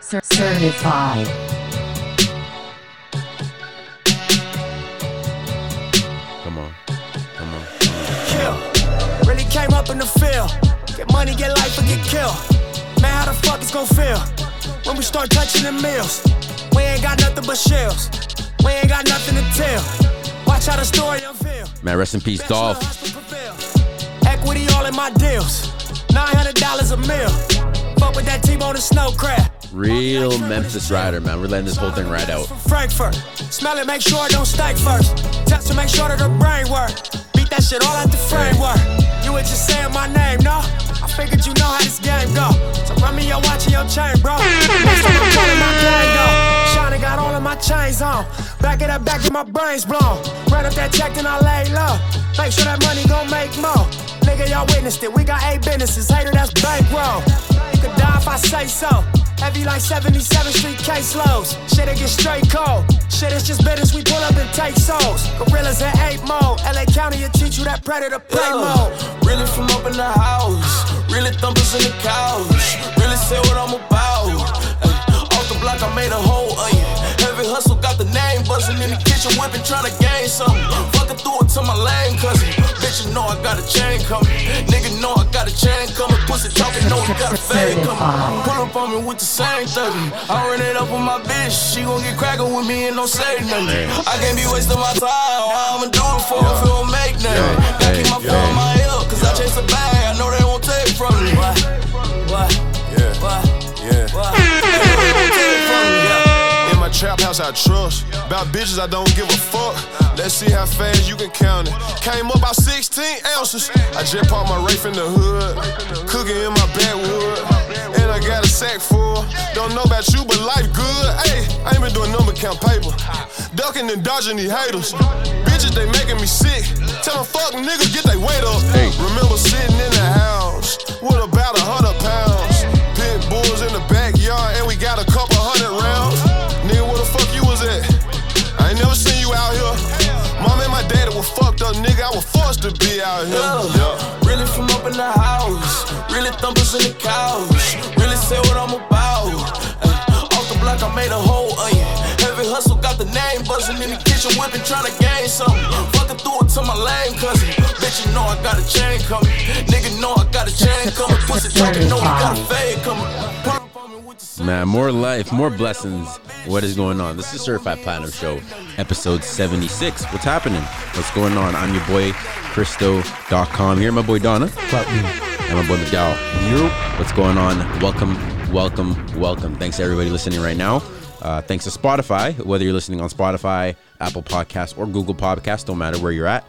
Certified. Come on. Kill. Really came up in the field. Get money, get life, or get killed. Man, how the fuck it's gon' feel when we start touching the mills? We ain't got nothing but shells. We ain't got nothing to tell. Watch how the story unveil. Man, rest in peace, Dolph. Equity all in my deals. $900 a meal. Fuck with that T-bone and snow crab. Real Memphis rider, man. We're letting this whole thing ride out. Frankfurt. Smell it, make sure it don't stink first. Test to make sure that her brain work. Beat that shit all out the framework. You were just saying my name, no? I figured you know how this game go. So run me your watch and your chain, bro. Next time I'm calling my gang, though. Shiny got all of my chains on. Back it up, back to my brains blown. Run up that check and I lay low. Make sure that money gon' make more. Nigga, y'all witnessed it. We got 8 businesses. Hater, that's bankroll. You could die if I say so. Heavy like 77 Street caseloads. Shit, it gets straight cold. Shit, it's just business. We pull up and take souls. Gorillas in 8 mode. LA County will teach you that predator play mode. Really from up in the house. Really thumpers in the couch. Really say what I'm about. Off the block, I made a whole onion. Every hustle got the name buzzing in the kitchen, whipping, trying to gain something. Fucking through it to my lame cousin. Bitch, you know I got a chain coming. Nigga, know I got a chain coming. Pussy talking, know I got a fade coming. Pull up on me with the same 30. I run it up with my bitch. She gon' get crackin' with me and don't say nothing. I can't be wasting my time. I'm going to do it for if it don't make nothing. Gotta keep my phone in my ear, cause I chase a bag. I know they won't take from me. Why? Trap house I trust. About bitches I don't give a fuck. Let's see how fast you can count it. Came up about 16 ounces. I just parked my Wraith in the hood. Cooking in my backwood. And I got a sack full. Don't know about you, but life good. Hey, I ain't been doing number count paper. Ducking and dodging these haters. Bitches, they making me sick. Tell them fuck niggas, get they weight up. Remember sitting in the house with about 100 pounds. Pit bulls in the backyard and we got a couple 100 rounds. Nigga, where the fuck you was at? I ain't never seen you out here. Mom and my daddy were fucked up, nigga. I was forced to be out here. Really from up in the house. Really thumpers in the couch. Really say what I'm about. Off the block, I made a whole onion. Every hustle got the name buzzing in the kitchen, whipping, trying to gain something. Fucking through it to my lame cousin. Bitch, you know I got a chain coming. Nigga, know I got a chain coming. Pussy talking, know I got a fade coming. Man, more life, more blessings. What is going on? This is Certified Platinum Show, episode 76. What's happening? What's going on? I'm your boy, Christo.com. Here, my boy, Donna. And my boy, Miguel. What's going on? Welcome. Thanks to everybody listening right now. Thanks to Spotify. Whether you're listening on Spotify, Apple Podcasts, or Google Podcasts, don't matter where you're at.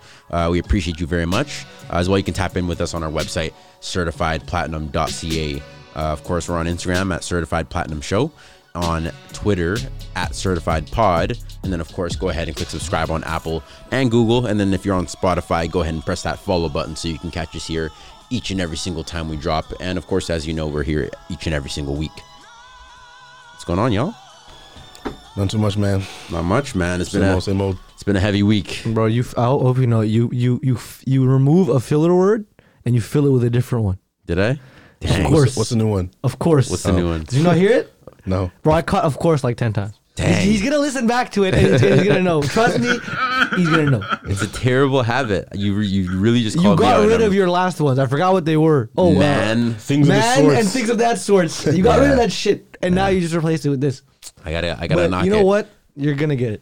We appreciate you very much. As well, you can tap in with us on our website, certifiedplatinum.ca. Of course, we're on Instagram at Certified Platinum Show, on Twitter at Certified Pod, and then, of course, go ahead and click subscribe on Apple and Google. And then if you're on Spotify, go ahead and press that follow button so you can catch us here each and every single time we drop. And, of course, as you know, we're here each and every single week. What's going on, y'all? Not too much, man. Not much, man. It's been a heavy week. Bro, I hope you know, you remove a filler word and you fill it with a different one. Did I? Dang. Of course. What's the new one? Of course. What's the new one? Did you not hear it? No. Bro, I caught of course like 10 times. Dang. He's going to listen back to it and he's going to know. Trust me, he's going to know. It's a terrible habit. You really just called me out. You got rid of your last ones. I forgot what they were. Oh, man. Things of that sort. You got rid of that shit and now you just replaced it with this. I gotta knock it. You know what? You're going to get it.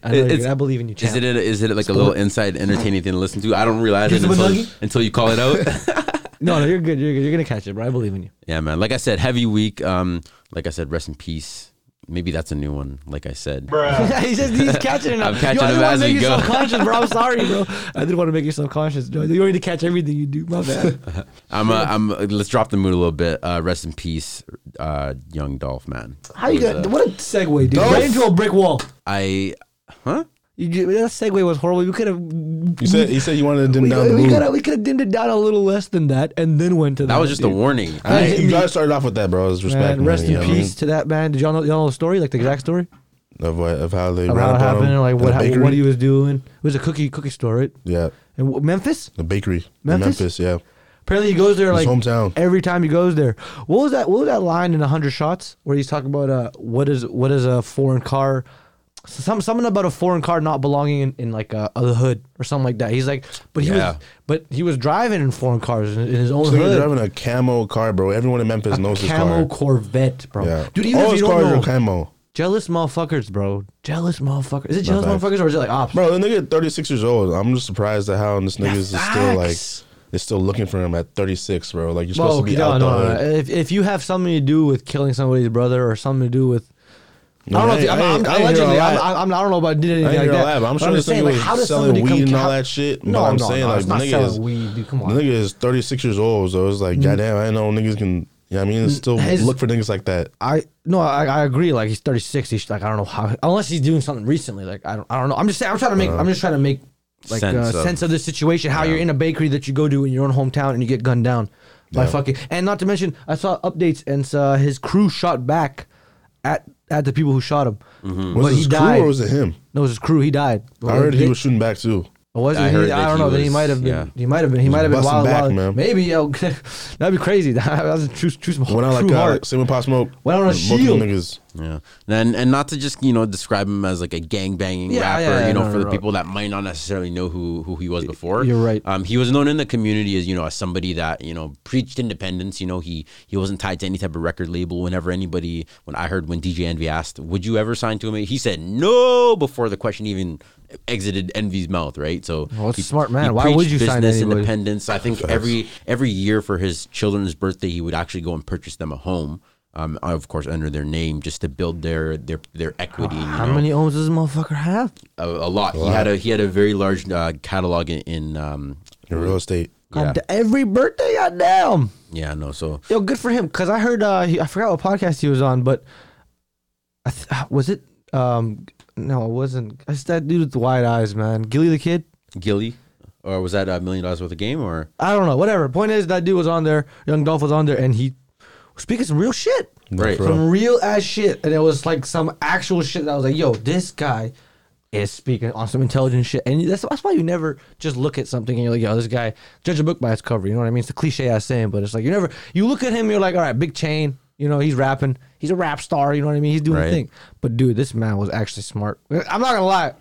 I believe in you, champ. Is it like a little inside entertaining thing to listen to? I don't realize it until you call it out. No, you're good. You're going to catch it, bro. I believe in you. Yeah, man. Like I said, heavy week. Like I said, rest in peace. Maybe that's a new one, like I said. He's catching it now. I'm catching him as we go. I didn't want to make you self-conscious, bro. I'm sorry, bro. I didn't want to make you self-conscious, bro. You already catch everything you do. My bad. Let's drop the mood a little bit. Rest in peace, Young Dolph, man. How you got? What a segue, dude. Dolph. Right into a brick wall. That segue was horrible. We could have. He said you wanted to dim down the mood. We could have dimmed it down a little less than that, and then went to that. That was just a warning. You guys started off with that, bro. It's respect. Rest in peace to that man. Did y'all know the story? Like the exact story of how they ran up on him, like what he was doing. It was a cookie store, right? Yeah. In Memphis. The bakery. Memphis. Yeah. Apparently he goes there like hometown. Every time he goes there. What was that? What was that line in 100 Shots where he's talking about what is a foreign car? Something about a foreign car not belonging in like a hood or something like that. He's like, but he was driving in foreign cars in his own hood. He was driving a camo car, bro. Everyone in Memphis knows his car. Camo Corvette, bro. Yeah. Dude, even all his cars are camo. Jealous motherfuckers, bro. Jealous motherfuckers. Is it jealous motherfuckers or is it like ops? Bro, the nigga 36 years old. I'm just surprised at how this nigga is still looking for him at 36, bro. Like you're supposed to be out there. If you have something to do with killing somebody's brother or something to do with. I don't know if I did anything like that. I'm sure this nigga was selling weed and all that shit. No, I'm saying like the nigga is 36 years old, so it's like goddamn, I know niggas can. Yeah, I mean, it's still look for niggas like that. I agree. Like he's 36. He's like I don't know how, unless he's doing something recently. Like I don't know. I'm just saying. I'm just trying to make like sense of this situation. How you're in a bakery that you go to in your own hometown and you get gunned down by fucking. And not to mention, I saw updates and his crew shot back at the people who shot him. Mm-hmm. Was it his crew or was it him? No, it was his crew. He died. I heard he was shooting back too. I don't know. He might have been wild. Maybe that'd be crazy. That's true. When I like same with Pop Smoke. When I on a shield, niggas. Yeah, and not to just describe him as like a gang banging rapper. For the people that might not necessarily know who he was before. You're right. He was known in the community as somebody that preached independence. He wasn't tied to any type of record label. When I heard when DJ Envy asked, "Would you ever sign to him?" he said no before the question even exited Envy's mouth, right? So he's a smart man. Why would you sign to anybody? Independence. I think every year for his children's birthday, he would actually go and purchase them a home. Of course, under their name, just to build their equity. How many homes does this motherfucker have? A lot. He had a very large catalog in real estate. Every birthday, goddamn. Yeah, no. So good for him. Because I heard I forgot what podcast he was on, but was it? No, it wasn't. It's that dude with the wide eyes, man. Gilly the Kid? Gilly? Or was that $1 million worth of game? Or I don't know. Whatever. Point is, that dude was on there. Young Dolph was on there, and he was speaking some real shit. Right. Some real-ass shit. And it was like some actual shit that I was like, yo, this guy is speaking on some intelligent shit. And that's why you never just look at something and you're like, yo, this guy, judge a book by its cover. You know what I mean? It's a cliche-ass saying, but it's like you look at him, you're like, all right, big chain. He's rapping. He's a rap star. You know what I mean? He's doing the thing. But, dude, this man was actually smart. I'm not going to lie.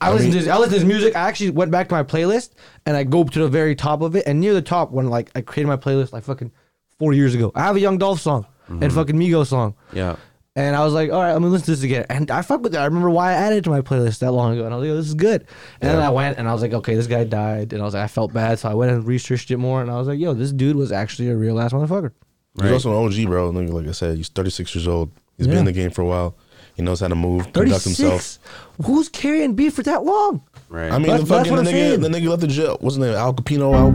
I listened to his music. I actually went back to my playlist, and I go to the very top of it. And near the top, when I created my playlist like fucking 4 years ago, I have a Young Dolph song and fucking Migos song. Yeah. And I was like, all right, I'm going to listen to this again. And I fucked with it. I remember why I added it to my playlist that long ago. And I was like, this is good. And then I went, and I was like, okay, this guy died. And I was like, I felt bad, so I went and researched it more. And I was like, yo, this dude was actually a real-ass motherfucker. Right. He's also an OG, bro. Like I said, he's 36 years old. He's been in the game for a while. He knows how to move, conduct himself. Who's carrying beef for that long? Right. I mean, the nigga left the jail. What's his name? Al Capino?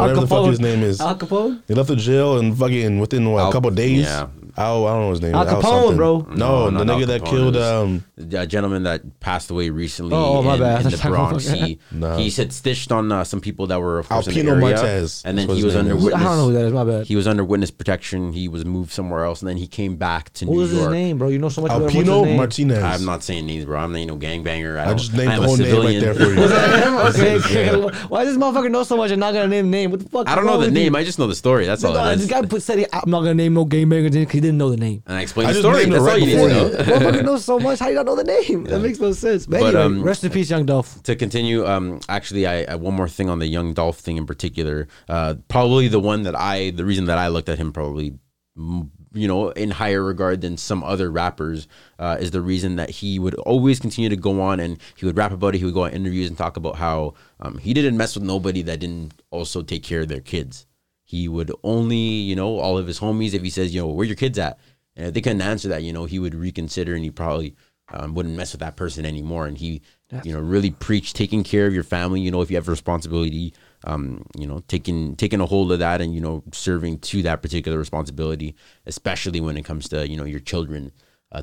Whatever the fuck his name is. Al Capone? He left the jail and fucking within a couple of days. Yeah. I don't know his name. Al Capone, bro. No, the nigga that killed a gentleman that passed away recently. Oh, my bad. In the Bronx, he had stitched on some people that were, of course, Alpino in the area. Montez, and then he was under witness. I don't know who that is. My bad. He was under witness protection. He was moved somewhere else, and then he came back to New York. What was his name, bro? You know so much. Alpino Martinez. I'm not saying names, bro. I'm not no gangbanger. I just named the whole name right there for you. Was that him? Okay. Why does this motherfucker know so much and not gonna name name? What the fuck? I don't know the name. I just know the story. That's all. This guy said, "I'm not gonna name no gangbangers." He didn't know the name. And I explained the story. That's all you need to know. Motherfucker knows so much. How you not know the name? Yeah. That makes no sense. But anyway, rest in peace, Young Dolph. To continue, actually, I one more thing on the Young Dolph thing in particular. Probably the reason that I looked at him probably, in higher regard than some other rappers, is the reason that he would always continue to go on and he would rap about it. He would go on interviews and talk about how he didn't mess with nobody that didn't also take care of their kids. He would only, all of his homies, if he says, where your kids at? And if they couldn't answer that, he would reconsider and he probably wouldn't mess with that person anymore. And he, really preached taking care of your family. If you have a responsibility, taking a hold of that and, serving to that particular responsibility, especially when it comes to, your children,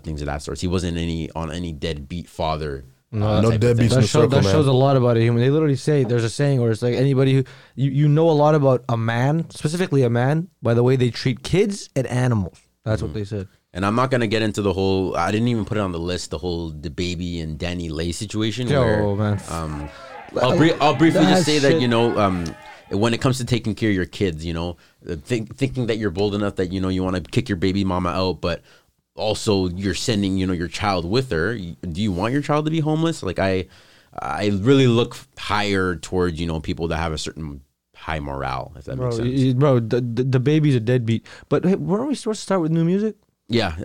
things of that sort. He wasn't on any deadbeat father. No deadbeats in the circle, man. That shows a lot about a human. They literally say there's a saying where it's like anybody who you know a lot about a man, specifically a man, by the way they treat kids and animals. That's what they said. And I'm not gonna get into the whole. I didn't even put it on the list. The whole DaBaby and Danny Lay situation. Yo, man. I'll briefly just say that when it comes to taking care of your kids, you know, thinking that you're bold enough that, you know, you want to kick your baby mama out, but also you're sending, you know, your child with her. Do you want your child to be homeless? Like, I really look higher towards, you know, people that have a certain high morale, if that makes sense. Bro, the baby's a deadbeat. But hey, weren't we supposed to start with new music? Yeah,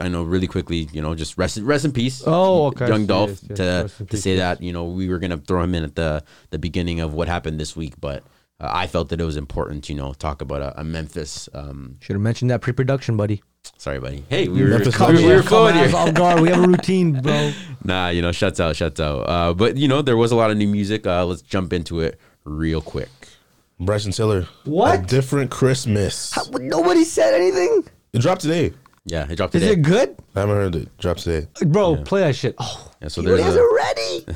I know, really quickly, you know, just rest in peace. Oh, okay. Young Dolph, to say that, you know, we were going to throw him in at the beginning of what happened this week, but I felt that it was important to, you know, talk about a Memphis. Should have mentioned that pre-production, buddy. Sorry, buddy. Hey, we were flowing here. Oh, God, we have a routine, bro. Nah, you know, shuts out. But, you know, there was a lot of new music. Let's jump into it real quick. Bryson Tiller. What? A Different Christmas. How, nobody said anything? It dropped today. Yeah, it dropped today. Is it good? I haven't heard it. Drops today. Bro, yeah. Play that shit. Oh, yeah, so there's already.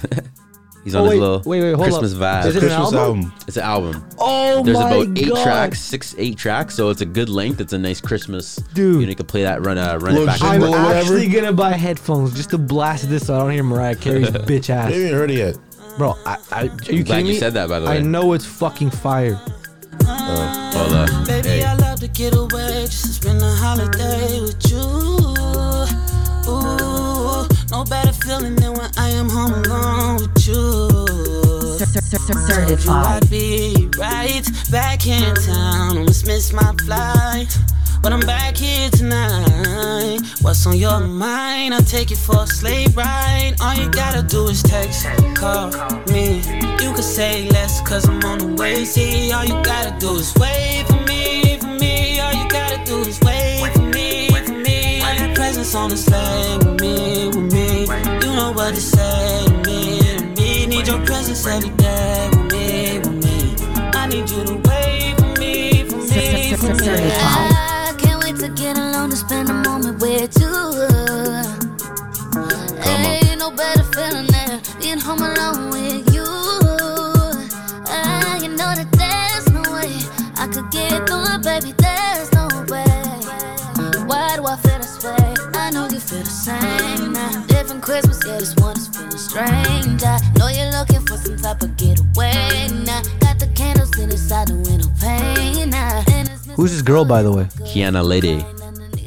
He's on his little Christmas vibe. Is it Christmas an album? It's an album. Oh, there's about eight tracks, so it's a good length. It's a nice Christmas. Dude. You can play that, run it back. I'm actually going to buy headphones just to blast this so I don't hear Mariah Carey's bitch ass. I haven't heard it yet. Bro, are you kidding me? Glad you said that, by the way. I know it's fucking fire. Baby, I love to get away just to spend a holiday with you. Ooh. No better feeling than when I am home alone with you. Certified. I'd be right back here in town. Almost missed my flight, but I'm back here tonight. What's on your mind? I'll take you for a sleigh ride. All you gotta do is text, call me. You could say less, cause I'm on the way. See, all you gotta do is wait for me, for me. All you gotta do is wait for me, for me. I got presents on the sleigh with me, with me. You know what to say to me, to me. Need your presence every day with me, with me. I need you to wait for me, for me, for me. I can't wait to get alone and spend a moment with you. Ain't no better feeling than being home alone with you. You know that there's no way I could get through it, baby. There's no way. Why do I feel this way? I know you feel the same now. Different Christmas, yeah, this one is feeling strange. I know you're looking for some type of getaway now. Got the candles inside the window pane now. Who's this girl, by the way? Kiana Lady.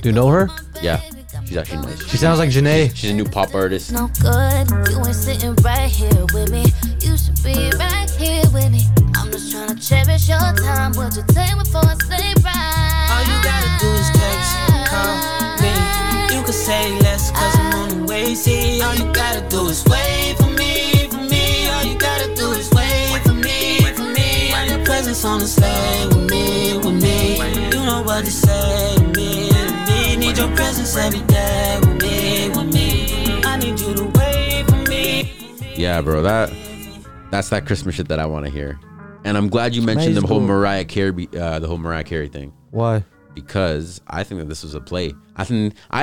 Do you know her? Yeah, she's actually nice. She sounds like Janae. She's a new pop artist. No good, you ain't sitting right here with me. You should be right here with me. I'm just trying to cherish your time. Would you take me for a sleigh ride? All you gotta do is text and call me. You could say less, cause I'm on the way. See, all you gotta do is wait for me, for me. All you gotta do is wait for me, for me. And your presence on the sleigh with me, with me. You know what to say to me, to me. Need your presence every day with me, with me. I need you to wait for me. Yeah, bro, that's that Christmas shit that I want to hear. And I'm glad you mentioned the whole Mariah Carey, thing. Why? Because I think that this was a play. I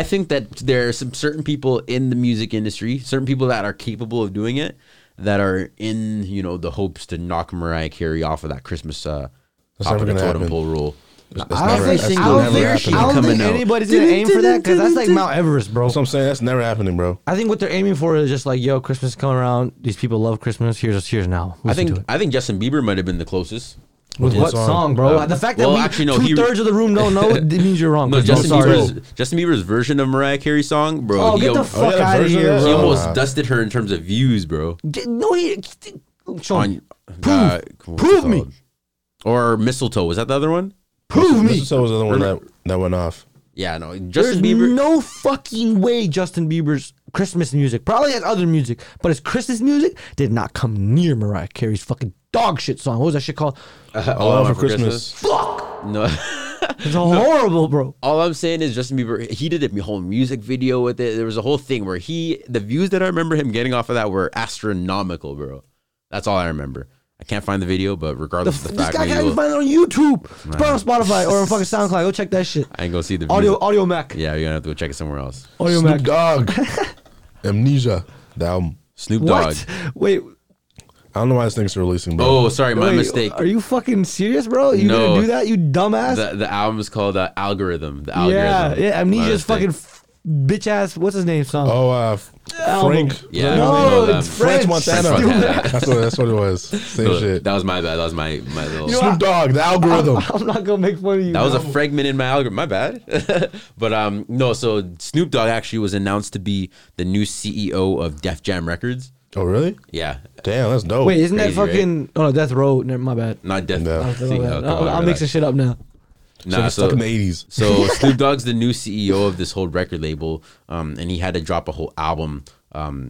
think that there are some certain people in the music industry, certain people that are capable of doing it, that are in, you know, the hopes to knock Mariah Carey off of that Christmas top of the totem pole rule. I don't think anybody's going to aim for that, because that's like Mount Everest, bro. That's what I'm saying. That's never happening, bro. I think what they're aiming for is just like, yo, Christmas is coming around. These people love Christmas. Here's now. I think Justin Bieber might have been the closest. With what song, bro? The fact that two-thirds of the room don't know it means you're wrong. No, Justin Bieber's version of Mariah Carey's song, bro. Oh, get the fuck out of here, bro. He almost dusted her in terms of views, bro. No, prove me. Or Mistletoe. Was that the other one? Prove me. Mistletoe was the other one that went off. Yeah, no. Justin Bieber. No fucking way Justin Bieber's Christmas music, probably has other music, but his Christmas music did not come near Mariah Carey's fucking dog shit song. What was that shit called? All for Christmas. Fuck! No. It's horrible, bro. All I'm saying is Justin Bieber, he did a whole music video with it. There was a whole thing where the views that I remember him getting off of that were astronomical, bro. That's all I remember. I can't find the video, but regardless of the fact, this guy can't even find it on YouTube. It's probably on Spotify or on fucking SoundCloud. Go check that shit. I ain't gonna see the video. Audio Mac. Yeah, you're gonna have to go check it somewhere else. Audio Snoop Mac. Snoop Dogg. Amnesia. The album. Snoop Dogg. What? Wait. I don't know why this thing's releasing, bro. Oh, sorry, my mistake. Are you fucking serious, bro? You gonna do that, you dumbass? The album is called The Algorithm. Yeah, Amnesia is fucking bitch ass, what's his name song? Oh, Frank. Yeah, no, it's French Montana. That's what it was. Same so, shit. That was my bad. That was my little Snoop Dogg, The Algorithm. I'm not gonna make fun of you. That was a fragment in my algorithm. My bad. But no. So Snoop Dogg actually was announced to be the new CEO of Def Jam Records. Oh really? Yeah. Damn, that's dope. Wait, isn't that fucking? Right? Oh no, Death Row. Never, my bad. Not Death. No. I'm mixing shit up now. Nah, so stuck in the 80s. So Snoop Dogg's the new CEO of this whole record label, and he had to drop a whole album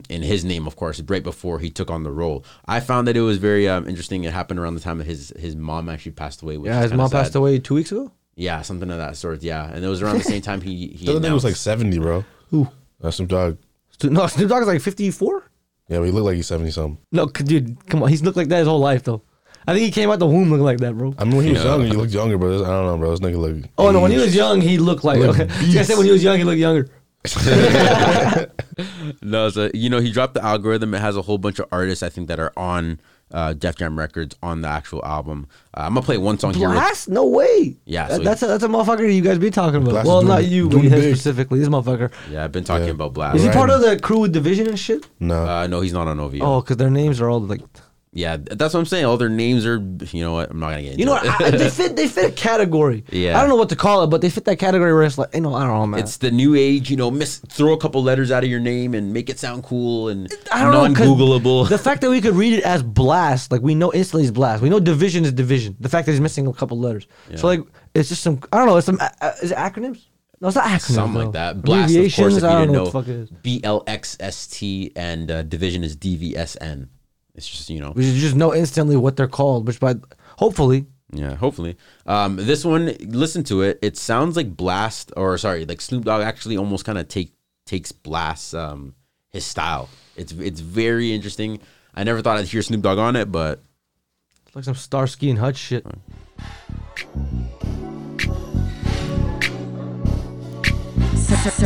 in his name, of course, right before he took on the role. I found that it was very interesting. It happened around the time that his mom actually passed away. Which yeah, his mom sad. Passed away 2 weeks ago? Yeah, something of that sort, yeah. And it was around the same time he the other thing was like 70, bro. Who? That's Snoop Dogg. No, Snoop Dogg is like 54? Yeah, but he looked like he's 70-something. No, dude, come on. He's looked like that his whole life, though. I think he came out the womb looking like that, bro. I mean, when he was younger, he looked younger, bro. I don't know, bro. This nigga looked. Oh no, when he was young, he looked like. Okay. I said when he was young, he looked younger. No, so he dropped The Algorithm. It has a whole bunch of artists I think that are on Def Jam Records on the actual album. I'm gonna play one song here. Blxst? No way. Yeah, that's a motherfucker you guys be talking about. Blxst well, not you, but specifically this motherfucker. Yeah, I've been talking about Blxst. Is he part of the crew with Division and shit? No, no, he's not on OVO. Oh, because their names are all like. Yeah, that's what I'm saying. All their names are, you know what? I'm not gonna get into it. You know what? They fit a category. Yeah, I don't know what to call it, but they fit that category where it's like, I don't know, man. It's the new age, throw a couple letters out of your name and make it sound cool and non-Googleable. The fact that we could read it as Blxst, like we know instantly is Blxst. We know Division is Division. The fact that he's missing a couple letters, so like it's just some, I don't know, it's some is it acronyms? No, it's not acronyms. Something like that. Blxst, of course, if you didn't know, BLXST and Division is DVSN. It's just, we should just know instantly what they're called, which by hopefully. Yeah, hopefully. This one, listen to it. It sounds like Blxst, or sorry, like Snoop Dogg actually almost kind of takes Blxst, his style. It's very interesting. I never thought I'd hear Snoop Dogg on it, but. It's like some Starsky and Hutch shit.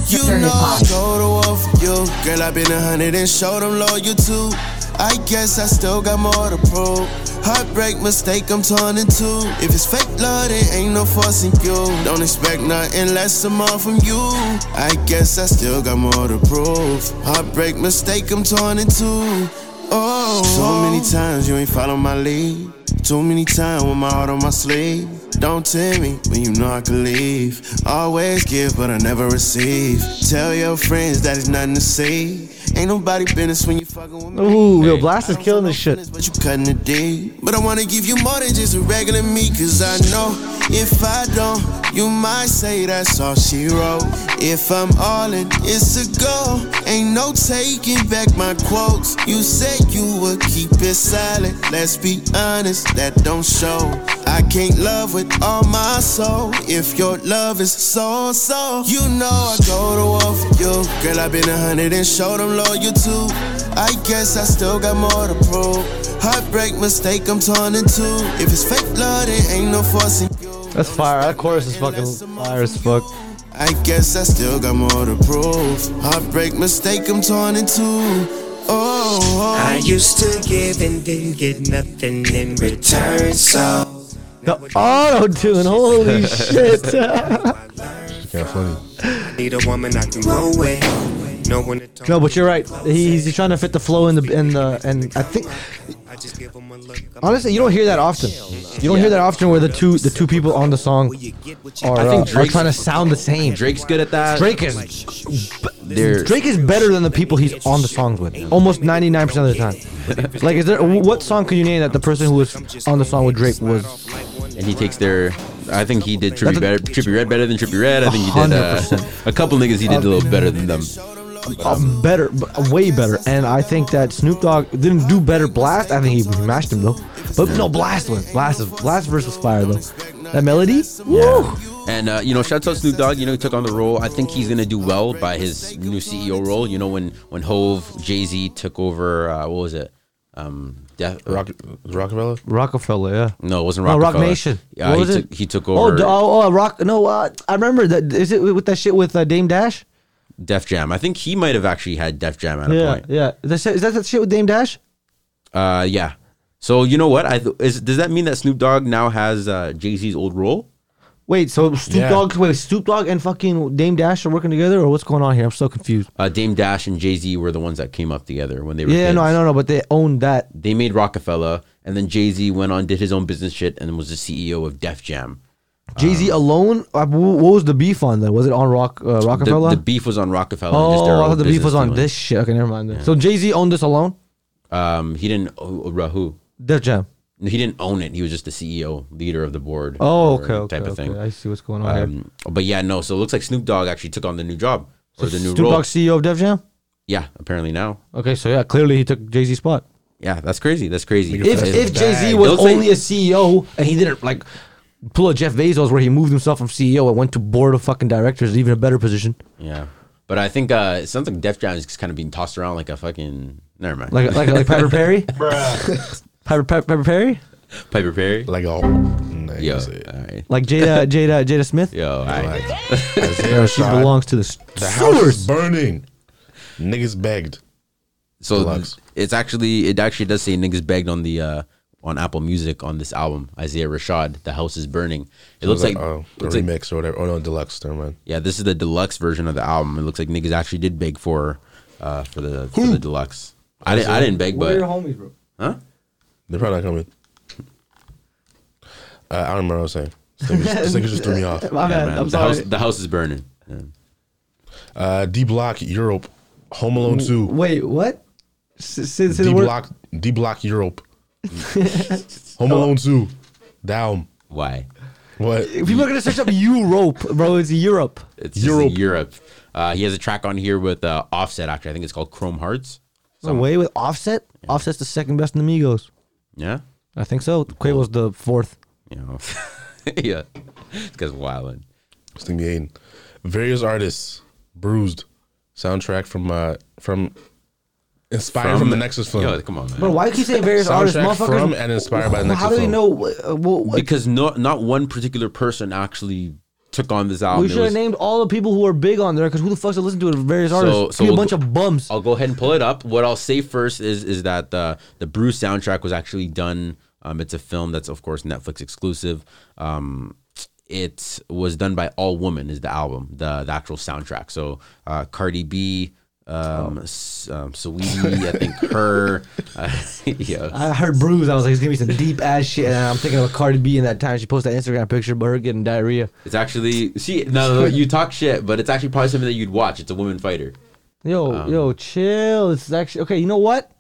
You know I go to war for you. Girl, I've been 100 and showed them loyal too. I guess I still got more to prove. Heartbreak mistake, I'm torn in two. If it's fake love, it ain't no forcing you. Don't expect nothing less or more from you. I guess I still got more to prove. Heartbreak mistake, I'm torn in two. Oh, so many times you ain't follow my lead. Too many times with my heart on my sleeve. Don't tell me when you know I could leave. Always give, but I never receive. Tell your friends that it's nothing to see. Ain't nobody business when you fucking with me. Ooh, yo, Blxst is killing this shit. But you cutting the D. But I wanna give you more than just a regular me, cause I know if I don't, you might say that's all she wrote. If I'm all in, it's a go. Ain't no taking back my quotes. You said you would keep it silent. Let's be honest, that don't show. I can't love with all my soul if your love is so. You know I go to war for you. Girl, I've been 100 and showed them loyal too. I guess I still got more to prove. Heartbreak mistake, I'm torn in two. If it's fake love, it ain't no forcing you. That's fire. That chorus is fucking fire as fuck. I guess I still got more to prove. Heartbreak mistake, I'm torn in two. Oh, I used to give and didn't get nothing in return, so. The auto-tune, holy shit. Kind of funny. Need a woman I can roll with. No, but you're right. He's trying to fit the flow and I think honestly you don't hear that often. You don't hear that often where the two people on the song are trying to sound the same. Drake's good at that. Drake is better than the people he's on the songs with. Almost 99% of the time. Like, what song could you name that the person who was on the song with Drake was? And he takes their. I think he did Trippie Redd better than Trippie Redd. I think he did a couple niggas. He did a little better than them. Way better. And I think that Snoop Dogg didn't do better. Blxst, I think he mashed him though. But no, Blxst verse was fire though. That melody, woo. And shouts out Snoop Dogg. He took on the role. I think he's gonna do well by his new CEO role. When Hove, Jay-Z took over, what was it? Rockefeller, yeah. No, it wasn't Rockefeller. No, Rock Nation. What was it? He took over. Rock. No, I remember that. Is it with that shit with Dame Dash? Def Jam. I think he might have actually had Def Jam at a point. Yeah, yeah. Is that shit with Dame Dash? Yeah. So you know what? Does that mean that Snoop Dogg now has Jay-Z's old role? Wait, so Snoop Dogg and fucking Dame Dash are working together, or what's going on here? I'm so confused. Dame Dash and Jay-Z were the ones that came up together when they were kids. No, but they owned that. They made Rockefeller, and then Jay-Z went on, did his own business shit, and was the CEO of Def Jam. Jay-Z alone? What was the beef on that? Was it on Rockefeller? The beef was on Rockefeller. Oh, I thought the beef was on this shit. Okay, never mind. Yeah. So Jay-Z owned this alone? He didn't. Who? Def Jam. He didn't own it. He was just the CEO, leader of the board. Oh, okay, type of thing. I see what's going on here. But yeah, no. So it looks like Snoop Dogg actually took on the new job or the new Snoop role. Snoop Dogg CEO of Def Jam? Yeah, apparently now. Okay, so yeah, clearly he took Jay-Z's spot. Yeah, that's crazy. That's crazy. If Jay-Z was only a CEO and he didn't like pull a Jeff Bezos where he moved himself from CEO and went to board of fucking directors, even a better position. Yeah. But I think it sounds like Def Jam is kind of being tossed around like a fucking... Never mind. Like Piper Perry? Bruh. Piper Perry? Like, oh, yo, all right. Like Jada Smith? Yo, all right. Yo, she belongs to the house is burning. Niggas begged. So Deluxe. It actually does say niggas begged on the on Apple Music on this album, Isaiah Rashad, The House is Burning. It looks like the remix or whatever. Oh no, Deluxe, never mind. Yeah, this is the Deluxe version of the album. It looks like niggas actually did beg for the Deluxe. I didn't beg, but where are your homies, bro? Huh? They're probably not coming. I don't remember what I was saying. This thing just threw me off. Yeah, I'm sorry. The house is burning. Yeah. D-Block Europe, Home Alone 2. Wait, what? D-Block Europe. Home Alone 2. Down. Why? What? People are going to search up Europe, bro. It's Europe. It's Europe. He has a track on here with Offset, actually. I think it's called Chrome Hearts. Away with Offset? Yeah. Offset's the second best in Amigos. Yeah? I think so. Quavo's the fourth. You know. Yeah. This guy's wildin'. This thing be hating. Various artists. Bruised. Soundtrack from inspired from the Nexus film. Yo, come on, man. But why do you keep saying various artists? Motherfuckers, from and inspired by the Nexus film. How do you know? Because not one particular person actually took on this album. We should have named all the people who are big on there, because who the fuck's listened to it? Various artists. So a bunch of bums. I'll go ahead and pull it up. What I'll say first is that the Bruce soundtrack was actually done. It's a film that's of course Netflix exclusive. It was done by All Woman is the album, the actual soundtrack. So Cardi B, Saweetie, I think her. Yeah. I heard Bruise. I was like, it's gonna be some deep ass shit. And I'm thinking of Cardi B in that time. She posted that Instagram picture about her getting diarrhea. It's actually you talk shit, but it's actually probably something that you'd watch. It's a woman fighter. Yo, chill. It's actually okay. You know what?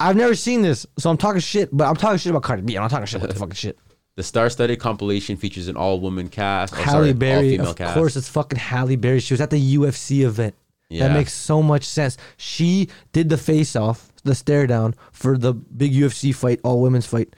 I've never seen this, so I'm talking shit. But I'm talking shit about Cardi B. I'm not talking shit about the fucking shit. The star-studded compilation features an all-woman cast. Halle Berry, of course, it's fucking Halle Berry. She was at the UFC event. Yeah. That makes so much sense. She did the face-off, the stare-down for the big UFC fight, all-women's fight,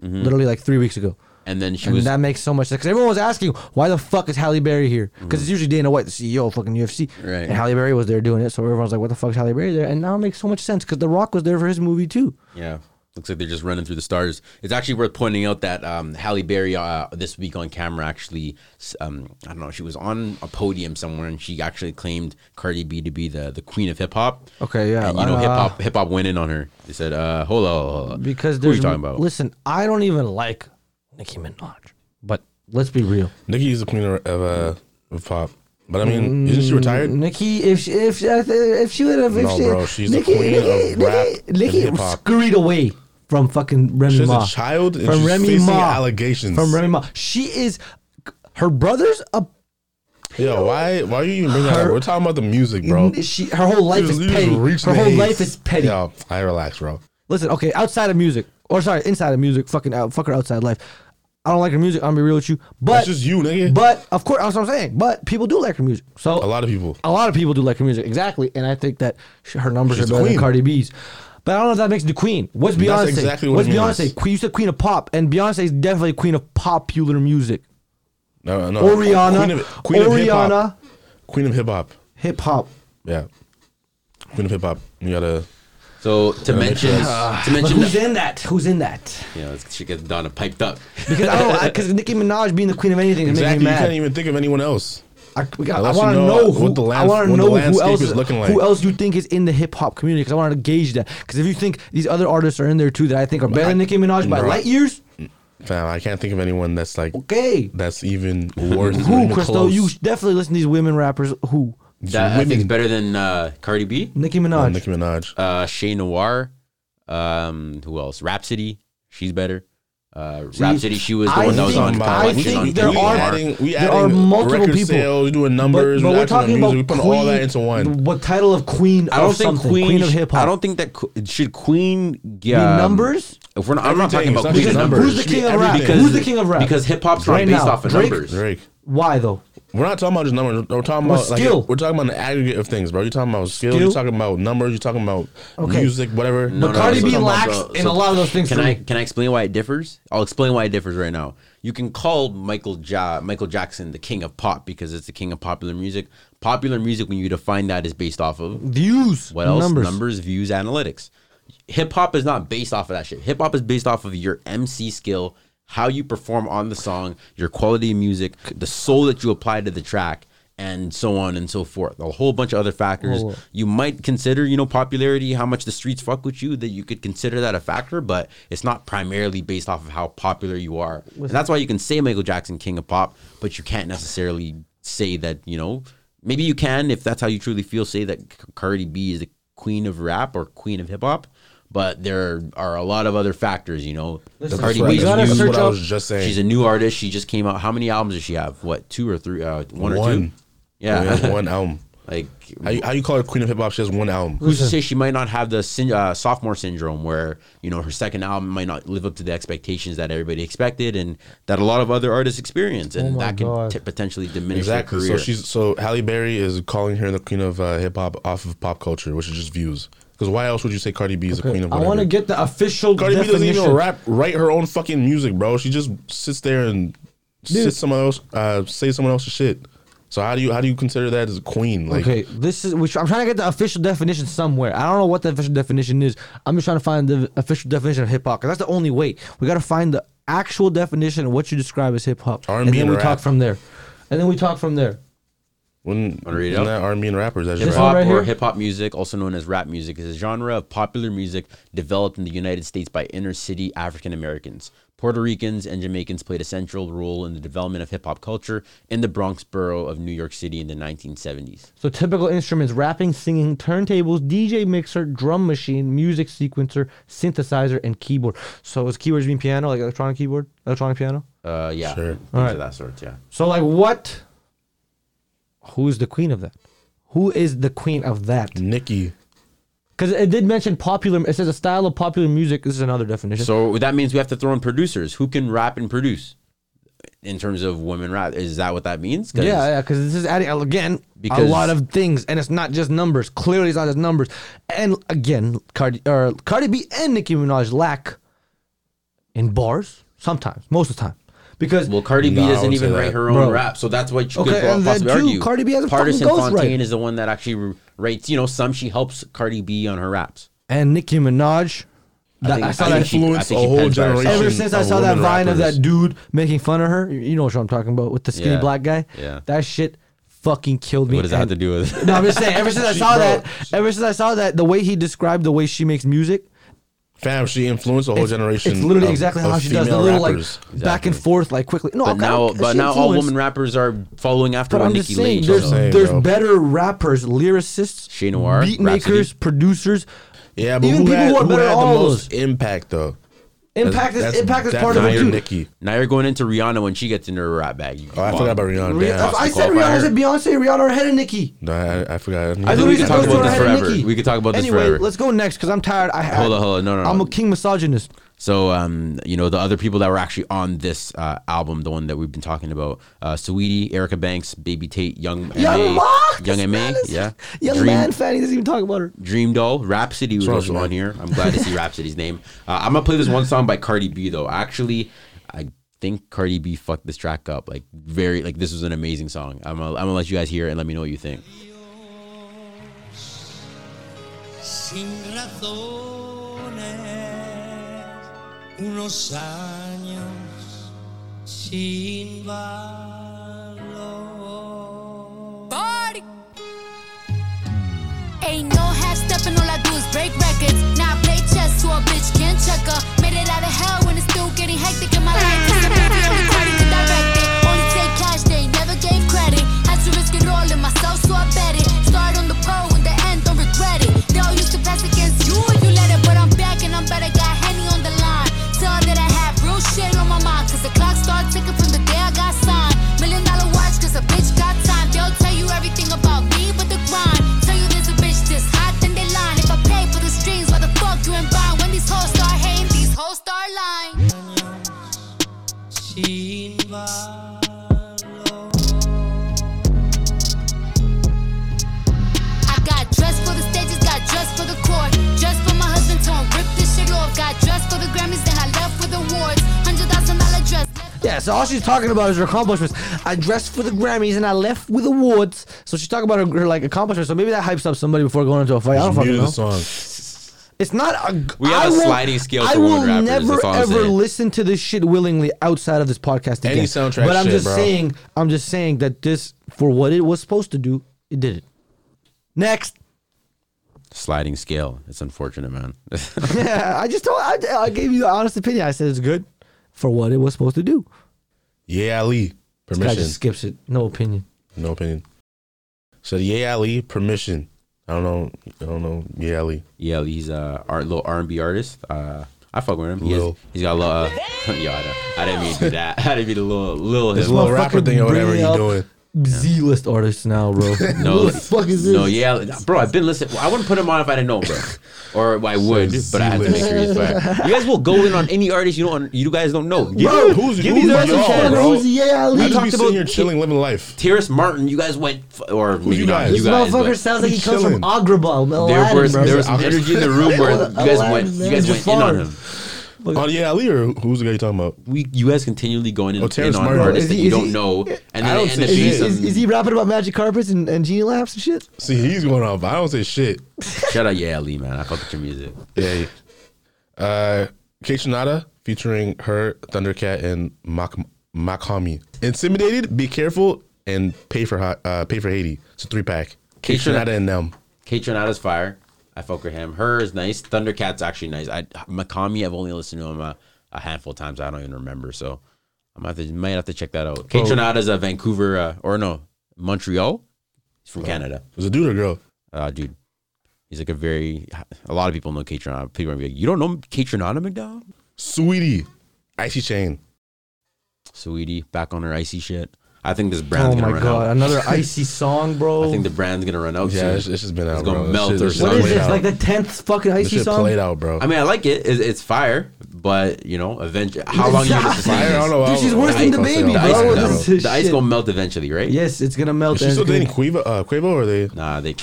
literally like 3 weeks ago. And then she was... that makes so much sense. Because everyone was asking, why the fuck is Halle Berry here? Because it's usually Dana White, the CEO of fucking UFC. Right. And Halle Berry was there doing it, so everyone's like, what the fuck is Halle Berry there? And now it makes so much sense, because The Rock was there for his movie, too. Yeah. Looks like they're just running through the stars. It's actually worth pointing out that Halle Berry this week on camera actually, I don't know, she was on a podium somewhere and she actually claimed Cardi B to be the queen of hip hop. Okay, yeah. And you know, hip hop went in on her. They said, hold on. Because who are you talking about? Listen, I don't even like Nicki Minaj, but let's be real. Nicki is the queen of pop. But I mean, isn't she retired? Nicki, she's the queen of rap and hip hop. Nicki scurried away. From fucking Remy Ma. She's a child and allegations. From Remy Ma. She is... Her brother's a... Yo, why are you even bringing that up? We're talking about the music, bro. Her whole life is petty. Her whole life is petty. Yo, I relax, bro. Listen, okay, outside of music. Or sorry, inside of music. Fuck her outside life. I don't like her music. I'm going to be real with you. But that's just you, nigga. But, of course, that's what I'm saying. But people do like her music. So A lot of people do like her music. Exactly. And I think that her numbers are better than Cardi B's. But I don't know if that makes the queen. What's Beyonce? That's exactly what Beyonce? Queen, you said queen of pop, and Beyonce is definitely queen of popular music. No. Or Rihanna. Queen of hip hop. Queen of hip hop. Hip hop. Yeah. Queen of hip hop. You gotta. So to mention who's in that? Yeah, she gets Donna piped up because I don't because Nicki Minaj being the queen of anything exactly. Made me mad. You can't even think of anyone else. I want to know who else you think is in the hip hop community, because I want to gauge that. Because if you think these other artists are in there too that I think are better than Nicki Minaj by light years, Fam, I can't think of anyone that's like that's even worth. Who, Christo? You definitely listen to these women rappers. Who? That, I think it's better than Cardi B, Nicki Minaj, Shay Noir, who else? Rapsody, she's better. Rapsody, she was the one that was on. I think there are multiple people. Sales, we're doing numbers, but we're talking about music, we're putting all that into one. What title of queen? I don't think queen of hip hop. I don't think that should queen be numbers. If we're not, I'm not talking about queen numbers. Who's the king of rap? Who's the king of rap? Because hip hop's not based off of numbers. Drake. Why though? We're not talking about just numbers. We're talking about skill. We're talking about the aggregate of things, bro. You're talking about skill. You're talking about numbers. You're talking about music, whatever. No, but Cardi B lacks in a lot of those things. Can I explain why it differs? I'll explain why it differs right now. You can call Michael Jackson the king of pop because it's the king of popular music. Popular music, when you define that, is based off of views. What else? Numbers, views, analytics. Hip hop is not based off of that shit. Hip hop is based off of your MC skill, how you perform on the song, your quality of music, the soul that you apply to the track, and so on and so forth. A whole bunch of other factors. Oh. You might consider, popularity, how much the streets fuck with you, that you could consider that a factor, but it's not primarily based off of how popular you are. And that's why you can say Michael Jackson, king of pop, but you can't necessarily say that, maybe you can, if that's how you truly feel, say that Cardi B is the queen of rap or queen of hip hop. But there are a lot of other factors, Listen, Cardi B, she's a new artist. She just came out. How many albums does she have? What, two or three? One or two? Yeah, one album. Like, how you call her queen of hip hop? She has one album. Who's to say she might not have the sophomore syndrome, where her second album might not live up to the expectations that everybody expected, and that a lot of other artists experience, and that could potentially diminish her career. So Halle Berry is calling her the queen of hip hop off of pop culture, which is just views. Because why else would you say Cardi B is the queen of whatever? I want to get the official definition. Cardi B doesn't even write her own fucking music, bro. She just sits there and says someone else's shit. So how do you consider that as a queen? Like, I'm trying to get the official definition somewhere. I don't know what the official definition is. I'm just trying to find the official definition of hip hop, because that's the only way. We got to find the actual definition of what you describe as hip hop, and then we talk from there. Isn't that R&B and rappers? Hip hop or hip hop music, also known as rap music, is a genre of popular music developed in the United States by inner city African Americans. Puerto Ricans and Jamaicans played a central role in the development of hip hop culture in the Bronx borough of New York City in the 1970s. So typical instruments: rapping, singing, turntables, DJ mixer, drum machine, music sequencer, synthesizer, and keyboard. So is keyboards mean piano, like electronic keyboard, electronic piano? Yeah, sure. Things of that sort, yeah. So like what? Who's the queen of that? Who is the queen of that? Nicki. Because it did mention popular. It says a style of popular music. This is another definition. So that means we have to throw in producers. Who can rap and produce? In terms of women rap, is that what that means? Yeah, because this is adding, again, a lot of things. And it's not just numbers. Clearly it's not just numbers. And again, Cardi B and Nicki Minaj lack in bars sometimes, most of the time. Because Cardi B doesn't even write her own rap, so that's what you could possibly argue. Cardi B has a Partisan Fontaine is the one that actually writes. Some she helps Cardi B on her raps. And Nicki Minaj, I saw that influence a whole generation. Ever since I saw that vine of that dude making fun of her, you know what I'm talking about with the skinny black guy. Yeah, that shit fucking killed me. What does that have to do with? No, I'm just saying. Ever since I saw that, the way he described the way she makes music. Fam, she influenced a whole generation. It's literally exactly how she does the little back and forth, quickly. No, but now all women rappers are following after Nicki Minaj. There's better rappers, lyricists, beat makers, producers. Yeah, but even who had the most impact though? Impact is part of it too. Nicki. Now you're going into Rihanna when she gets into her rap bag. I forgot about Rihanna. I said Rihanna. I said Beyonce, Rihanna are ahead of Nicki. No, I forgot. I think we could talk about this forever. Anyway, let's go next because I'm tired. Hold on. No. I'm a king misogynist. So, the other people that were actually on this album, the one that we've been talking about, Saweetie, Erykah Banks, Baby Tate, Young M.A., yeah. Fanny doesn't even talk about her. Dream Doll, Rapsody was also on here. I'm glad to see Rapsody's name. I'm going to play this one song by Cardi B, though. Actually, I think Cardi B fucked this track up. This was an amazing song. I'm going to let you guys hear it and let me know what you think. Unos años sin valor. Party. Ain't no half stepping, all I do is break records. Now I play chess so a bitch can't check her. Made it out of hell when it's still getting hectic in my life. shit off. Got dressed for the Grammys, then I left with awards. $100,000 dress. Yeah, so all she's talking about is her accomplishments. I dressed for the Grammys and I left with awards. So she's talking about her like accomplishments. So maybe that hypes up somebody before going into a fight. I don't fucking know. It's not a. We have a sliding scale for women rappers. I will never ever listen to this shit willingly outside of this podcast again. Any soundtrack, but I'm just saying, that this, for what it was supposed to do, it did it. Next. Sliding scale. It's unfortunate, man. Yeah, I just told. I gave you the honest opinion. I said it's good for what it was supposed to do. Yeah, Ali. Permission. This guy just skips it. No opinion. No opinion. So yeah, Ali. Permission. I don't know. Yeah, Ali. Yeah, Ali, he's a little R&B artist. I fuck with him. He's got a little. I didn't mean to do that. I didn't mean to little his little rapper thing or whatever he's doing. Z-list artists now, bro. No, what the fuck is this? No, yeah, bro. I've been listening. I wouldn't put him on if I didn't know, bro. Or I would, but I have to make sure he's right. You guys will go in on any artist you guys don't know. Bro, who's y'all, bro? Yeah, I just be sitting here chilling, living life. Terrace Martin, you guys went, or maybe not. This motherfucker sounds like he comes from Agrabah. There was energy in the room where you guys went in on him. Oh yeah, Ali, or who's the guy you talking about? You guys continually going in on artists that you don't know, and then is he rapping about magic carpets and genie lamps and shit? See, he's going off. I don't say shit. Shout out, yeah, Ali, man. I fuck with your music. Yeah. Kaytranada featuring her, Thundercat, and Makami. Intimidated, be careful, and pay for Haiti. It's a 3-pack. Kaytranada and them. Kaytranada's fire. I fuck with him. Her is nice. Thundercat's actually nice. Makami, I've only listened to him a handful of times. I don't even remember. So I might have to check that out. Kaytranada is a Vancouver, Montreal. He's from Canada. Is it a dude or girl? Dude. He's like a lot of people know Kaytranada. People might be like, you don't know Kaytranada, McDowell? Sweetie. Icy Chain. Sweetie. Back on her icy shit. I think this brand's gonna run out. Oh my god, another icy song, bro. I think the brand's gonna run out. Yeah, this has been out. It's gonna melt or something. What is this? Like the 10th fucking icy song? Played out, bro. I mean, I like it. It's fire, but you eventually, how long you gonna fire? I don't know. Dude, she's worse than the baby. The ice gonna melt eventually, right? Yes, it's gonna melt. Is she still dating Quavo, or are they? Nah, they.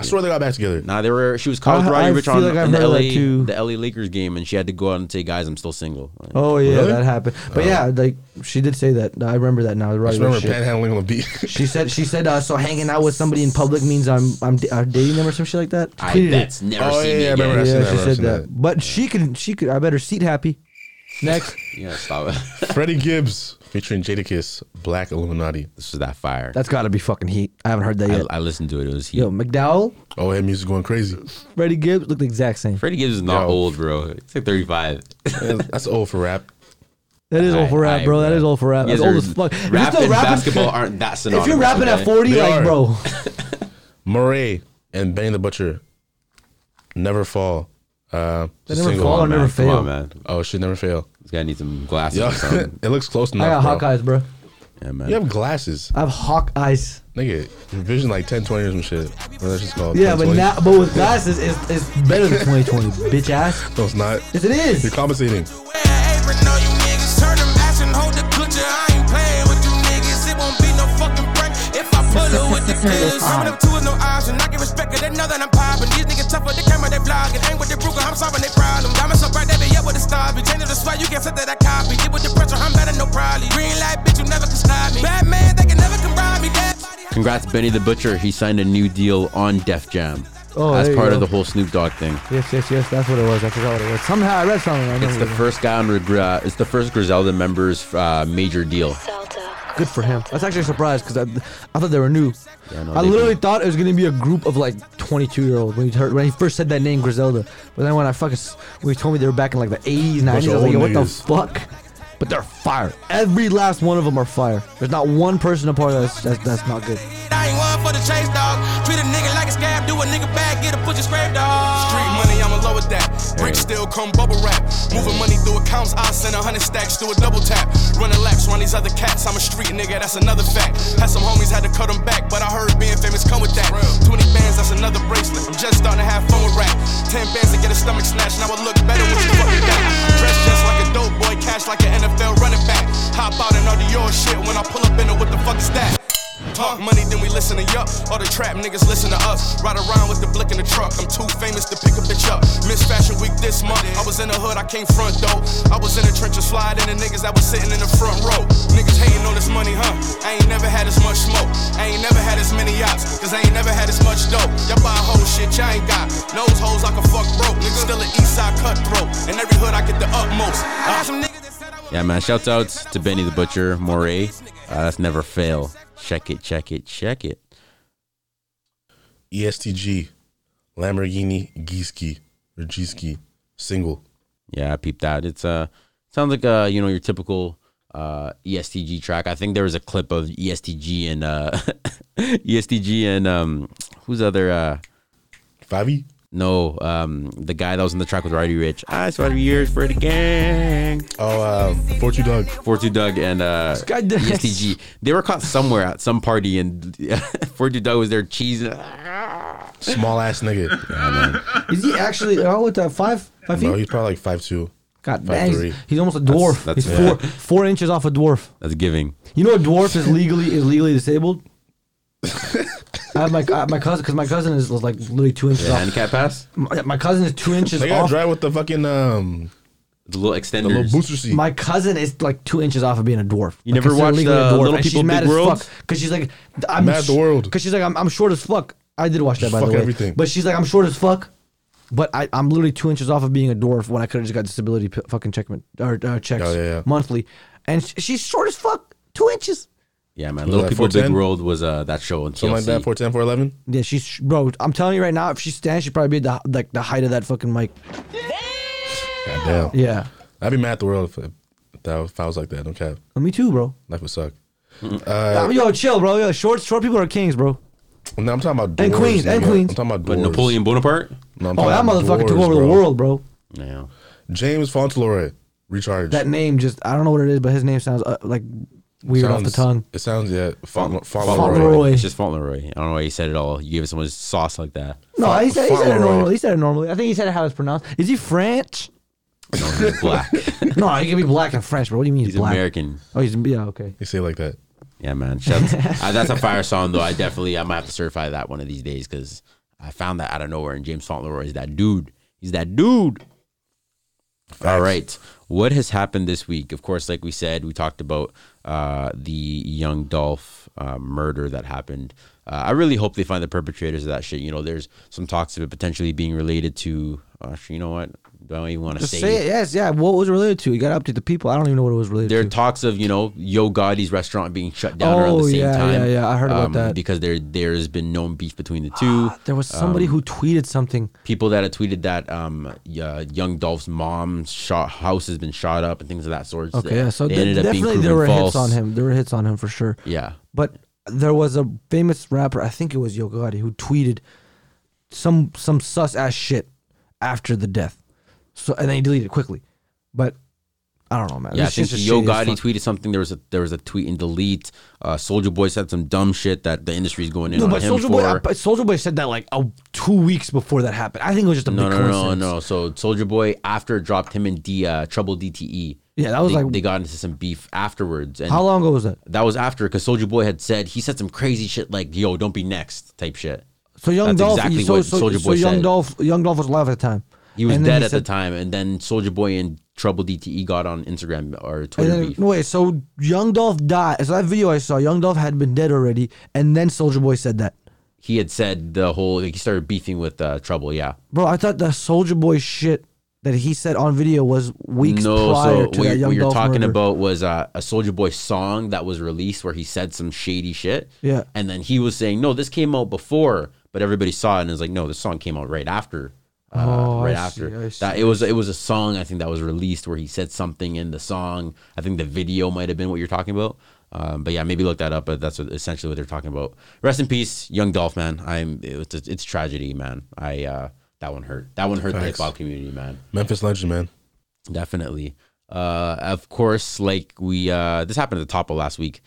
I swear they got back together. Nah, they were. She was called Roddy Rich on the LA Lakers game, and she had to go out and say, "Guys, I'm still single." Like, oh yeah, really? That happened. But yeah, like she did say that. I remember that now. I remember panhandling on the beat. She said, so hanging out with somebody in public means I'm dating them or some shit like that." That's never. Oh seen yeah, me I remember. Yeah, she said that. But she could. I bet her seat happy. Next. Yeah, stop it. Freddie Gibbs featuring Jadakiss, Black Illuminati. This is that fire. That's gotta be fucking heat. I haven't heard that yet. I listened to it. It was heat. Yo, McDowell. Oh, that music's going crazy. Freddie Gibbs looked the exact same. Freddie Gibbs is not old, bro. It's like 35. That's old for rap. That is old for rap, bro. That is old for rap. That's old as fuck. Rap and basketball aren't that synonymous. If you're rapping at 40, they like, are. Bro. Murray and Benny the Butcher, Never Fall. They never fall or never fail. Come on, man. Oh, it should never fail. This guy needs some glasses. Yo, or something. It looks close enough. I got hawk eyes, bro. Yeah, man. You have glasses. I have hawk eyes. Nigga, your vision like 10/20 or some shit. What that's just called. Yeah, but with glasses, it's better than 20/20, bitch ass. No, it's not. Yes, it is. You're compensating. Congrats, Benny the Butcher. He signed a new deal on Def Jam as part of the whole Snoop Dogg thing. Yes, that's what it was. I forgot what it was. Somehow I read something. It's the first Griselda member's major deal. Good for him. That's actually a surprise because I thought they were new. Yeah, no, I literally thought it was going to be a group of like 22-year-olds when he first said that name, Griselda. But then when he told me they were back in like the 80s, 90s, I was like, yo, what the fuck? But they're fire. Every last one of them are fire. There's not one person apart that's not good. I ain't one for the chase, dog. Treat a nigga like a scab. Do a nigga bag. Get a pussy scrape, dog. Street money, I'ma lower that. Bricks still come bubble wrap. Moving money through accounts. I'll send 100 stacks to a double tap. Running laps, run these other cats. I'm a street nigga, that's another fact. Had some homies, had to cut them back. But I heard being famous come with that. 20 bands, that's another bracelet. I'm just starting to have fun with rap. 10 bands to get a stomach snatched. Now I look better with you fucking back. Dressed just like a dope boy. Cash like an NFL running back. Hop out and all the your shit when I pull up in it. What the fuck is that? talk money, then we listen to yup. All the trap niggas listen to us. Ride around with the blick in the truck. I'm too famous to pick a bitch up. Miss Fashion Week this month. I was in the hood, I came front though. I was in the trenches sliding the niggas that was sitting in the front row. Niggas hating on this money, huh? I ain't never had as much smoke. I ain't never had as many yachts, cause I ain't never had as much dope. Y'all buy whole shit, y'all ain't got. Nose hoes, I can fuck broke. Niggas still an east side cutthroat. In every hood, I get the utmost. I got some niggas that said I was. Yeah, man, shout outs to Benny the Butcher, Moray. That's never fail. Check it, check it, check it. EST Gee, Lamborghini Gieski or Gieski single. Yeah, I peeped that. It's sounds like you know, your typical EST Gee track. I think there was a clip of EST Gee and EST Gee and who's the other Favi? No, the guy that was in the track with Roddy Ricch. I swear to years for the gang. Oh, 42 Doug. 42 Doug and EST Gee. They were caught somewhere at some party, and 42 Doug was there cheesing. Small ass nigga. Yeah, man. Is he actually, how old is that, 5 feet? No, he's probably like 5'2". God dang, he's almost a dwarf. That's yeah. four inches off a dwarf. That's giving. You know a dwarf is legally disabled? I have my cousin, because my cousin is like literally 2 inches off. Handicap pass? My cousin is 2 inches off. They gotta drive with the fucking, the little extenders. The little booster seat. My cousin is like 2 inches off of being a dwarf. You like, never watched Little People, she's mad Big World? Because she's like, I'm mad at the world. Because she's like, I'm short as fuck. I did watch that, by the way. Fuck everything. But she's like, I'm short as fuck. But I'm literally 2 inches off of being a dwarf when I could have just got disability fucking checks monthly. And she's short as fuck. 2 inches. Yeah, man. Little People, 410? Big World was that show on TLC. Something like that, 410, 411? Yeah, she's... Bro, I'm telling you right now, if she stands, she'd probably be at the height of that fucking mic. Damn. Yeah. I'd be mad at the world if I was like that. Don't care. Well, me too, bro. Life would suck. Yo, chill, bro. Yo, short people are kings, bro. No, I'm talking about doors. And queens, and queens. I'm talking about doors. But Napoleon Bonaparte? No, I'm that motherfucker doors, took over the world, bro. Yeah. James Fauntleroy. Recharge. That name just... I don't know what it is, but his name sounds like... Weird sounds, off the tongue. It sounds, yeah. Fauntleroy. It's just Fauntleroy. I don't know why he said it all. You gave someone sauce like that. No, he said it normally. He said it normally. I think he said it how it's pronounced. Is he French? No, he's black. No, he can be black and French, bro. What do you mean he's black? He's American. Oh, he's, yeah, okay. They say it like that. Yeah, man. That's a fire song, though. I might have to certify that one of these days, because I found that out of nowhere, and James Fauntleroy is that dude. He's that dude. Facts. All right. What has happened this week? Of course, like we said, we talked about the Young Dolph murder that happened. I really hope they find the perpetrators of that shit. You know, there's some talks of it potentially being related to, you know what? I don't even want to say it. Yes, yeah. What was it related to? You got to update the people. I don't even know what it was related to. There are talks of, you know, Yo Gotti's restaurant being shut down around the same time. Yeah. I heard about that. Because there's been known beef between the two. There was somebody who tweeted something. People that had tweeted that Young Dolph's mom's house has been shot up and things of that sort. Okay, yeah. So definitely there were hits on him. There were hits on him for sure. Yeah. But there was a famous rapper, I think it was Yo Gotti, who tweeted some sus-ass shit after the death. So, and then he deleted it quickly, but I don't know, man. Yeah, I think Yo Gotti tweeted something. There was a tweet and delete. Soulja Boy said some dumb shit that the industry's going in on him for. No, but Soulja Boy said that like 2 weeks before that happened. I think it was just a big coincidence. No. So Soulja Boy, after it dropped, him and Trouble DTE. Yeah, that was they got into some beef afterwards. And how long ago was that? That was after, because Soulja Boy said some crazy shit like, "Yo, don't be next" type shit. So Young Dolph was alive at the time. He was dead at the time, and then Soulja Boy and Trouble DTE got on Instagram or Twitter beef. No, wait, so Young Dolph died. So that video I saw, Young Dolph had been dead already, and then Soulja Boy said that. He had said the whole, like, he started beefing with Trouble, yeah. Bro, I thought the Soulja Boy shit that he said on video was weeks prior to that Young Dolph murder. What you're talking about was a Soulja Boy song that was released where he said some shady shit. Yeah. And then he was saying, no, this came out before, but everybody saw it and was like, no, this song came out right after. It was a song, I think, that was released where he said something in the song. I think the video might have been what you're talking about. But yeah, maybe look that up. But that's essentially what they're talking about. Rest in peace, Young Dolph, man. It's tragedy, man. That one hurt. That one hurt the hip hop community, man. Memphis legend, man. Definitely. Of course, like this happened at the top of last week.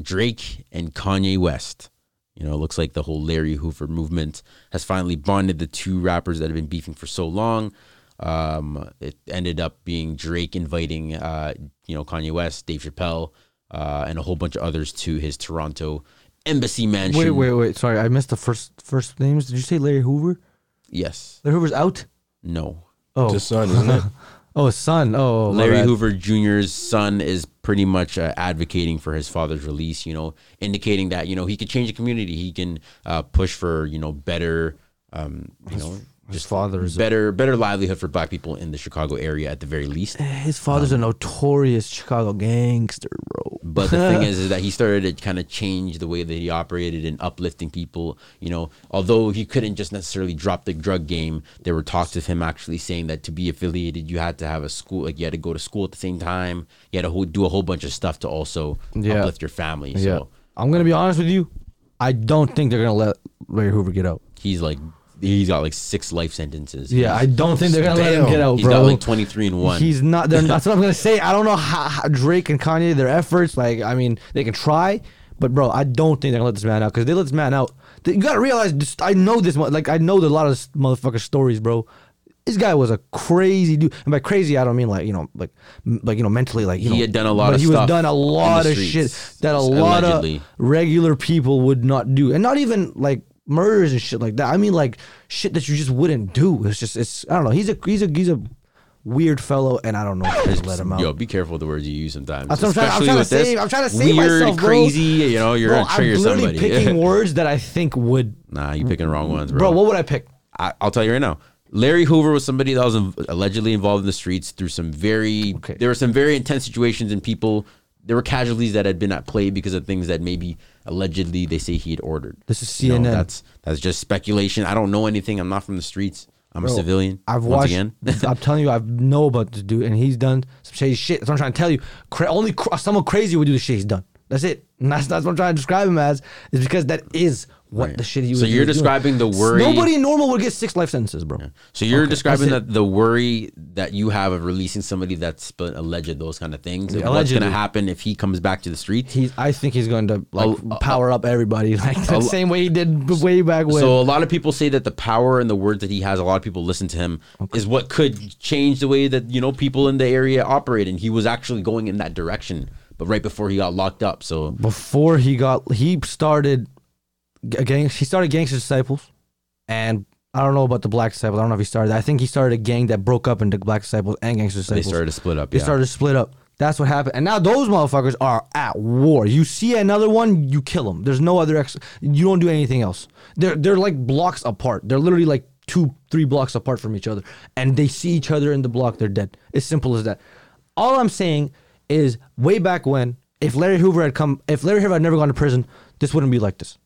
Drake and Kanye West. You know, it looks like the whole Larry Hoover movement has finally bonded the two rappers that have been beefing for so long. It ended up being Drake inviting, Kanye West, Dave Chappelle, and a whole bunch of others to his Toronto Embassy Mansion. Wait. Sorry, I missed the first names. Did you say Larry Hoover? Yes. Larry Hoover's out? No. Oh. It's his son, isn't it? Oh, his son. Oh, Larry Hoover Jr.'s son is pretty much advocating for his father's release, you know, indicating that, you know, he could change the community. He can push for, you know, better, you know, his father's better livelihood for black people in the Chicago area at the very least. His father's a notorious Chicago gangster, bro. But the thing is that he started to kind of change the way that he operated and uplifting people. You know, although he couldn't just necessarily drop the drug game, there were talks of him actually saying that to be affiliated, you had to have a school, like you had to go to school at the same time. You had to do a whole bunch of stuff to also uplift your family. Yeah. So I'm gonna be honest with you, I don't think they're gonna let Larry Hoover get out. He's got like 6 life sentences. Yeah, I don't think they're going to let him get out, bro. He's got like 23-1. He's not. That's what I'm going to say. I don't know how Drake and Kanye, their efforts, like, I mean, they can try, but, bro, I don't think they're going to let this man out, because if they let this man out, you got to realize, I know a lot of this motherfucker's stories, bro. This guy was a crazy dude. And by crazy, I don't mean like, mentally, like, he had done a lot of stuff. He was done a lot of shit that a lot of regular people would not do. And not even, like, murders and shit like that. I mean, like, shit that you just wouldn't do. It's I don't know. He's a weird fellow, and I don't know if just let him out. Yo, be careful with the words you use sometimes. I'm trying to save myself, bro. Weird, crazy, you know, you're going to trigger somebody. I'm literally picking words that I think would... Nah, you're picking wrong ones, bro. Bro, what would I pick? I'll tell you right now. Larry Hoover was somebody that was allegedly involved in the streets through some very... Okay. There were some very intense situations, and people... There were casualties that had been at play because of things that maybe allegedly they say he had ordered. This is CNN. You know, that's just speculation. I don't know anything. I'm not from the streets. I'm a civilian. I'm telling you, I know about this dude, and he's done some shady shit. That's what I'm trying to tell you. Only someone crazy would do the shit he's done. That's it. And that's what I'm trying to describe him as. Is because that is what the shit he was doing. So you're describing the worry. Nobody normal would get 6 life sentences, bro. Yeah. So you're describing the worry that you have of releasing somebody that's been alleged, those kind of things. Yeah, what's going to happen if he comes back to the streets? I think he's going to power up everybody the same way he did way back when. So a lot of people say that the power and the words that he has, a lot of people listen to him, is what could change the way that, you know, people in the area operate. And he was actually going in that direction. But right before he got locked up, so he started Gangster Disciples, and I don't know about the Black Disciples. I don't know if he started that. I think he started a gang that broke up into Black Disciples and Gangster Disciples. They started to split up. That's what happened. And now those motherfuckers are at war. You see another one, you kill them. There's no other you don't do anything else. They're like blocks apart. They're literally like 2-3 blocks apart from each other, and they see each other in the block, they're dead. As simple as that. All I'm saying is, way back when, if Larry Hoover had never gone to prison, this wouldn't be like this.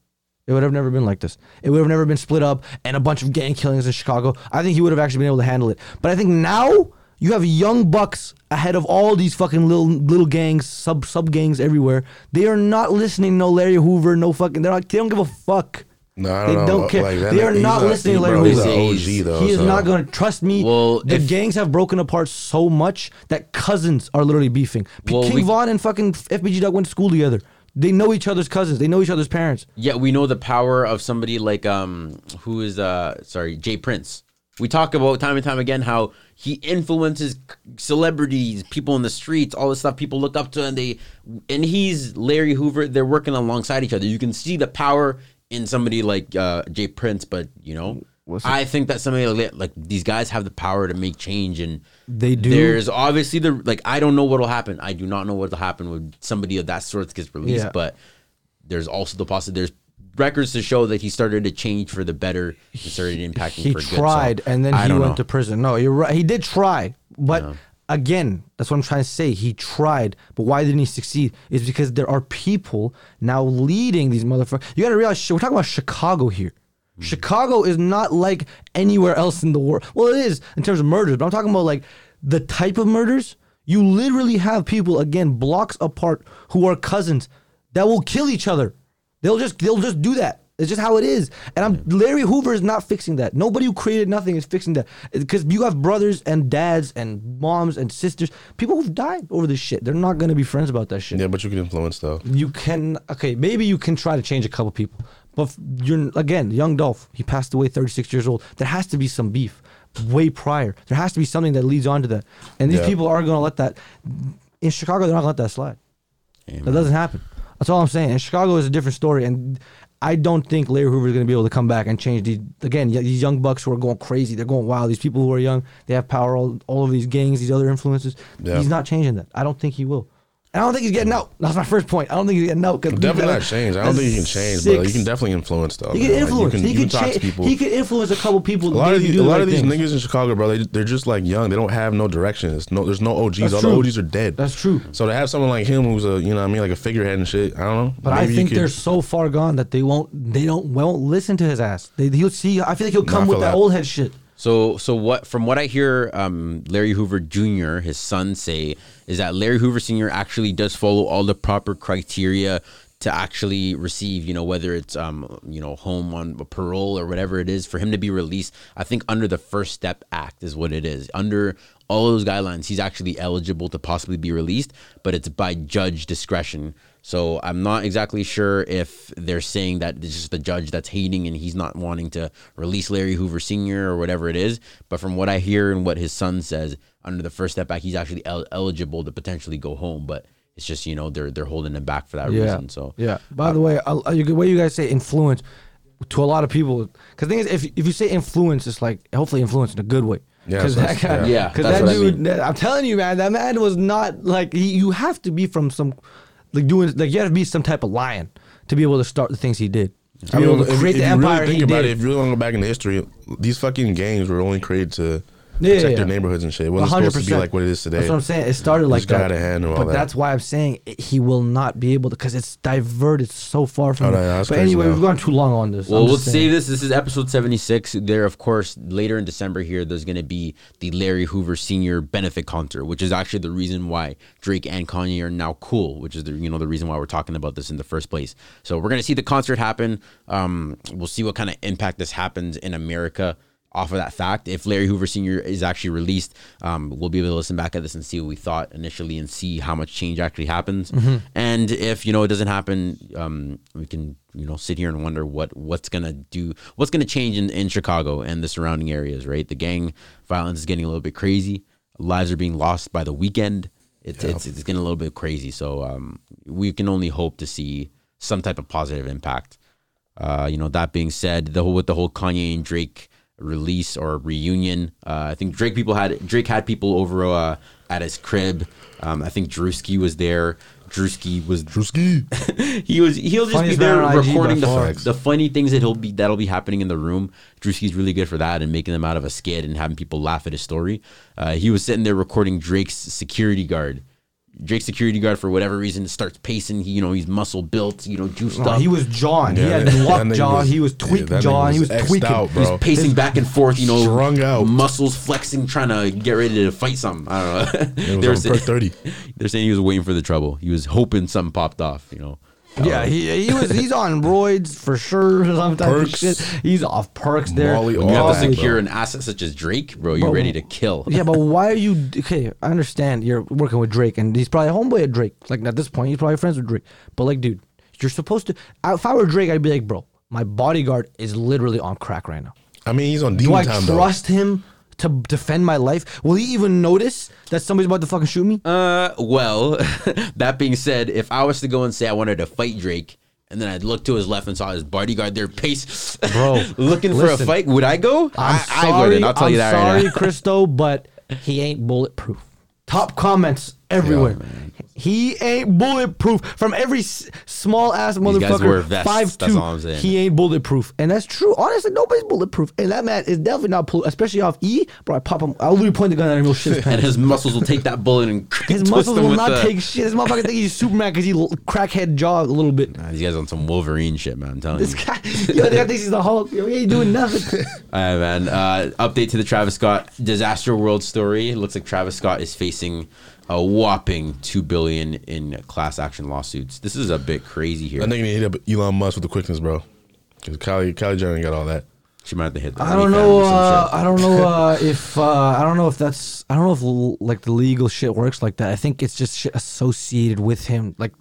It would have never been like this. It would have never been split up and a bunch of gang killings in Chicago. I think he would have actually been able to handle it. But I think now you have young bucks ahead of all these fucking little gangs, sub gangs everywhere. They are not listening. No Larry Hoover, no fucking. They don't give a fuck. No, I don't care. Like, they are not listening to Larry Hoover. He's an OG, though. He is not going to trust me. Well, the gangs have broken apart so much that cousins are literally beefing. King Von and fucking FBG Doug went to school together. They know each other's cousins. They know each other's parents. Yeah, we know the power of somebody like Jay Prince. We talk about time and time again how he influences celebrities, people in the streets, all this stuff people look up to, and he's Larry Hoover. They're working alongside each other. You can see the power in somebody like Jay Prince, but, you know, I think that somebody like these guys have the power to make change, and they do. There's obviously I don't know what'll happen. I do not know what'll happen when somebody of that sort gets released, but there's also the possibility. There's records to show that he started to change for the better and started impacting for good. He tried, and then he went to prison. No, you're right. He did try, but... Yeah. Again, that's what I'm trying to say. He tried, but why didn't he succeed? It's because there are people now leading these motherfuckers. You got to realize, we're talking about Chicago here. Mm-hmm. Chicago is not like anywhere else in the world. Well, it is in terms of murders, but I'm talking about like the type of murders. You literally have people, again, blocks apart who are cousins that will kill each other. They'll just do that. It's just how it is. And Larry Hoover is not fixing that. Nobody who created nothing is fixing that. Because you have brothers and dads and moms and sisters, people who've died over this shit. They're not going to be friends about that shit. Yeah, but you can influence, though. You can, okay, maybe you can try to change a couple people. But Young Dolph, he passed away 36 years old. There has to be some beef way prior. There has to be something that leads on to that. And these people are going to let that, in Chicago, they're not going to let that slide. Amen. That doesn't happen. That's all I'm saying. And Chicago is a different story, and I don't think Larry Hoover is going to be able to come back and change these. Again, these young bucks who are going crazy, they're going wild. These people who are young, they have power. All of these gangs, these other influences. Yeah. He's not changing that. I don't think he will. And I don't think he's getting out. That's my first point. I don't think he's getting out. Definitely not change. I don't think he can change, but you can definitely influence though. He can influence. Like, he can talk to people. He can influence a couple people. A lot of these niggas in Chicago, bro, they're just like young. They don't have no direction. There's no OGs. That's all true. The OGs are dead. That's true. So to have someone like him who's a, you know what I mean, like a figurehead and shit, I don't know. But maybe I think they're so far gone that they won't listen to his ass. He'll see. I feel like he'll come with that old head shit. So what? From what I hear, Larry Hoover Jr., his son, say is that Larry Hoover Sr. actually does follow all the proper criteria to actually receive, you know, whether it's home on parole or whatever it is for him to be released. I think under the First Step Act is what it is. Under all those guidelines, he's actually eligible to possibly be released, but it's by judge discretion. So I'm not exactly sure if they're saying that it's just the judge that's hating and he's not wanting to release Larry Hoover Sr. or whatever it is. But from what I hear and what his son says, under the First Step Act, he's actually eligible to potentially go home. But it's just, you know, they're holding him back for that reason. So yeah. By the way, the way you guys say influence to a lot of people, because the thing is, if you say influence, it's like hopefully influence in a good way. Yeah, because that guy, because that dude, I mean. I'm telling you, man, that man was not like you have to be from some. You have to be some type of lion to be able to start the things he did. I mean, if you really want to go back in the history, these fucking gangs were only created to protect their neighborhoods and shit. It wasn't supposed to be like what it is today. That's what I'm saying. It started like that. Got out of hand and all that. But that's why I'm saying he will not be able to, because it's diverted so far from it. But anyway, we've gone too long on this. Well, we'll save this. This is episode 76. There, of course, later in December here, there's going to be the Larry Hoover Sr. benefit concert, which is actually the reason why Drake and Kanye are now cool, which is the reason why we're talking about this in the first place. So we're going to see the concert happen. We'll see what kind of impact this happens in America. Off of that fact, if Larry Hoover Sr. is actually released, we'll be able to listen back at this and see what we thought initially and see how much change actually happens. Mm-hmm. And if, it doesn't happen, we can, sit here and wonder what's going to change in Chicago and the surrounding areas, right? The gang violence is getting a little bit crazy. Lives are being lost by the weekend. It's getting a little bit crazy. So we can only hope to see some type of positive impact. That being said, with the whole Kanye and Drake release or reunion. I think Drake had people over at his crib. I think Drewski was there. He'll just be there recording the funny things that'll be happening in the room. Drewski's really good for that and making them out of a skit and having people laugh at his story. He was sitting there recording Drake's security guard. Drake's security guard, for whatever reason, starts pacing. He, he's muscle built, juiced up. He was John. Yeah, he had luck John. He was tweaked John. He was tweaking. Out, he was pacing back and forth, strung out. Muscles flexing, trying to get ready to fight something. I don't know. It was on 30. They're saying he was waiting for the trouble. He was hoping something popped off, Yeah, he's on roids for sure. Shit. He's off perks there. You have to secure an asset such as Drake, bro. You're ready to kill. Yeah, but why are you? Okay, I understand you're working with Drake, and he's probably a homeboy at Drake. Like at this point, he's probably friends with Drake. But like, dude, you're supposed to. If I were Drake, I'd be like, bro, my bodyguard is literally on crack right now. I mean, he's on demon time. Do I trust him to defend my life? Will he even notice that somebody's about to fucking shoot me? Well, that being said, if I was to go and say I wanted to fight Drake, and then I'd look to his left and saw his bodyguard there, pace, bro, looking for a fight, would I go? I'll tell you that right now. Sorry, Cristo, but he ain't bulletproof. Top comments everywhere. Yo, man. He ain't bulletproof from every small ass motherfucker. 5'2", he ain't bulletproof, and that's true. Honestly, nobody's bulletproof, and that man is definitely not bulletproof, especially off E. Bro, I pop him. I'll literally point the gun at him. Shit, and his muscles will take that bullet and his muscles will not take shit. This motherfucker think he's Superman because he crackhead jaw a little bit. Nah, these guys on some Wolverine shit, man. I'm telling you. This guy, the guy thinks he's the Hulk. He ain't doing nothing. All right, man. Update to the Travis Scott disaster world story. It looks like Travis Scott is facing a whopping $2 billion in class action lawsuits. This is a bit crazy here. I think they hit up Elon Musk with the quickness, bro. Because Kylie Jenner got all that. She might have to hit that. I don't know if like the legal shit works like that. I think it's just shit associated with him. Like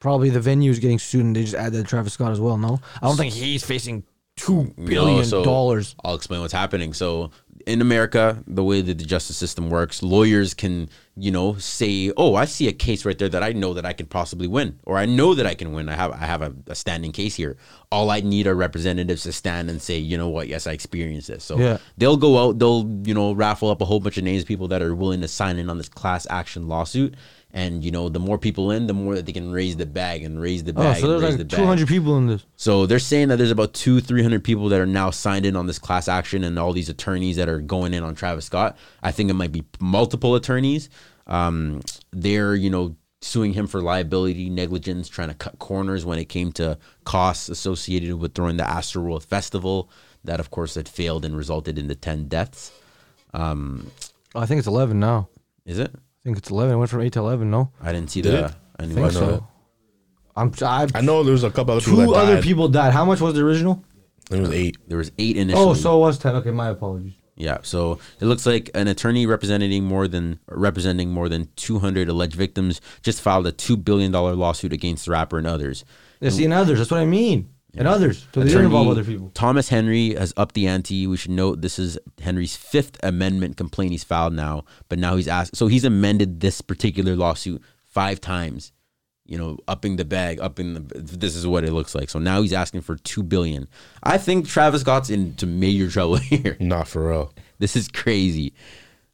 probably the venue is getting sued and they just add that Travis Scott as well. No, I don't think he's facing $2 billion dollars. I'll explain what's happening. So in America, the way that the justice system works, lawyers can, you know, say, oh, I see a case right there that I know that I can possibly win, or I know that I can win. I have a standing case here. All I need are representatives to stand and say, you know what? Yes, I experienced this. So yeah. They'll go out, they'll, you know, raffle up a whole bunch of names, people that are willing to sign in on this class action lawsuit. And, you know, the more people in, the more that they can raise the bag and raise the bag. Oh, so there's like 200 people in this. So they're saying that there's about 200-300 people that are now signed in on this class action, and all these attorneys that are going in on Travis Scott. I think it might be multiple attorneys. They're, you know, suing him for liability, negligence, trying to cut corners when it came to costs associated with throwing the Astroworld Festival. That, of course, had failed and resulted in the 10 deaths. I think it's 11 now. Is it? I think it's 11. It went from 8 to 11, no? I didn't see that. I didn't think so. I know there was a couple other people that died. Two other people died. How much was the original? There was 8. There was 8 initially. Oh, so it was 10. Okay, my apologies. Yeah, so it looks like an attorney representing more than 200 alleged victims just filed a $2 billion lawsuit against the rapper and others. And others. That's what I mean. Yeah. And others. So they didn't involve other people. Thomas Henry has upped the ante. We should note this is Henry's fifth amendment complaint he's filed now, but now he's asked. So he's amended this particular lawsuit 5 times, you know, upping the bag, this is what it looks like. So now he's asking for $2 billion. I think Travis Scott's into major trouble here. Not for real. This is crazy.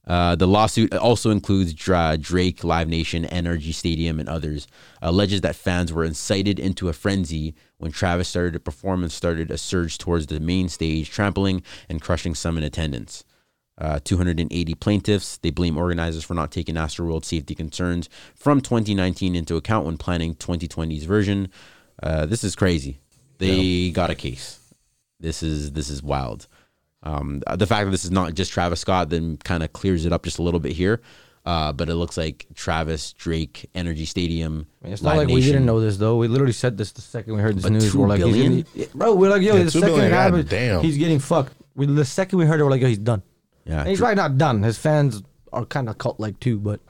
The lawsuit also includes Drake, Live Nation, NRG Stadium, and others. Alleges that fans were incited into a frenzy when Travis started to perform and started a surge towards the main stage, trampling and crushing some in attendance. 280 plaintiffs. They blame organizers for not taking Astroworld safety concerns from 2019 into account when planning 2020's version. This is crazy. They got a case. This is wild. The fact that this is not just Travis Scott then kind of clears it up just a little bit here, but it looks like Travis, Drake, NRG Stadium. Man, it's not Live like Nation. We didn't know this though. We literally said this the second we heard this news. We're like, the second it happened, he's getting fucked. The second we heard it, we're like, yo, he's done. Yeah, and he's probably not done. His fans are kind of cult like too, but.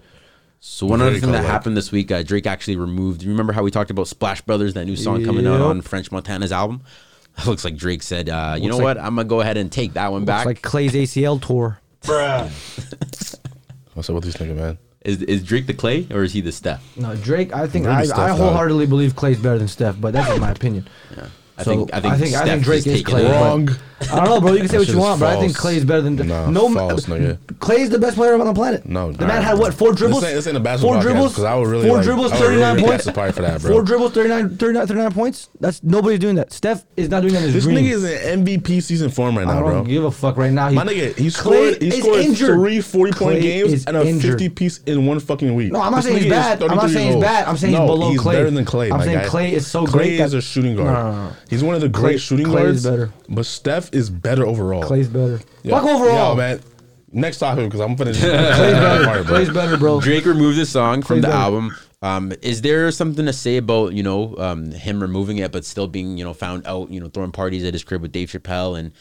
So one other thing that happened this week, Drake actually removed. Remember how we talked about Splash Brothers, that new song coming out on French Montana's album? It looks like Drake said, you know what? I'm going to go ahead and take that one back. It's like Clay's ACL tour. Bruh. What's up with this nigga, man? Is Drake the Clay or is he the Steph? No, Drake, I think I wholeheartedly believe Clay's better than Steph, but that's my opinion. Yeah. I think Drake is Clay. Wrong. I don't know, bro. You can say what you want, but I think Clay's better than false, nigga. Clay's the best player on the planet. No, the man had what? 4 dribbles? This ain't a basketball podcast, because I would really 39 points. For that, bro. 4 dribbles, 39 points. That's nobody's doing that. Steph is not doing that in his dream. This nigga is in MVP season form right now, bro. I don't give a fuck right now. My nigga, he scored 3 40-point games and a 50-piece in one fucking week. No, I'm not saying he's bad. I'm not saying he's bad. I'm saying he's below Clay. He's better than Clay. I'm saying Clay is so great. Clay is a shooting guard. He's one of the great shooting guards. Clay is better. But Steph is better overall. Clay's better. Fuck overall. Yo, man. Next topic, because I'm finished. Clay's better. Clay's better, bro. Drake removed this song from the album. Is there something to say about, you know, him removing it, but still being, you know, found out, you know, throwing parties at his crib with Dave Chappelle and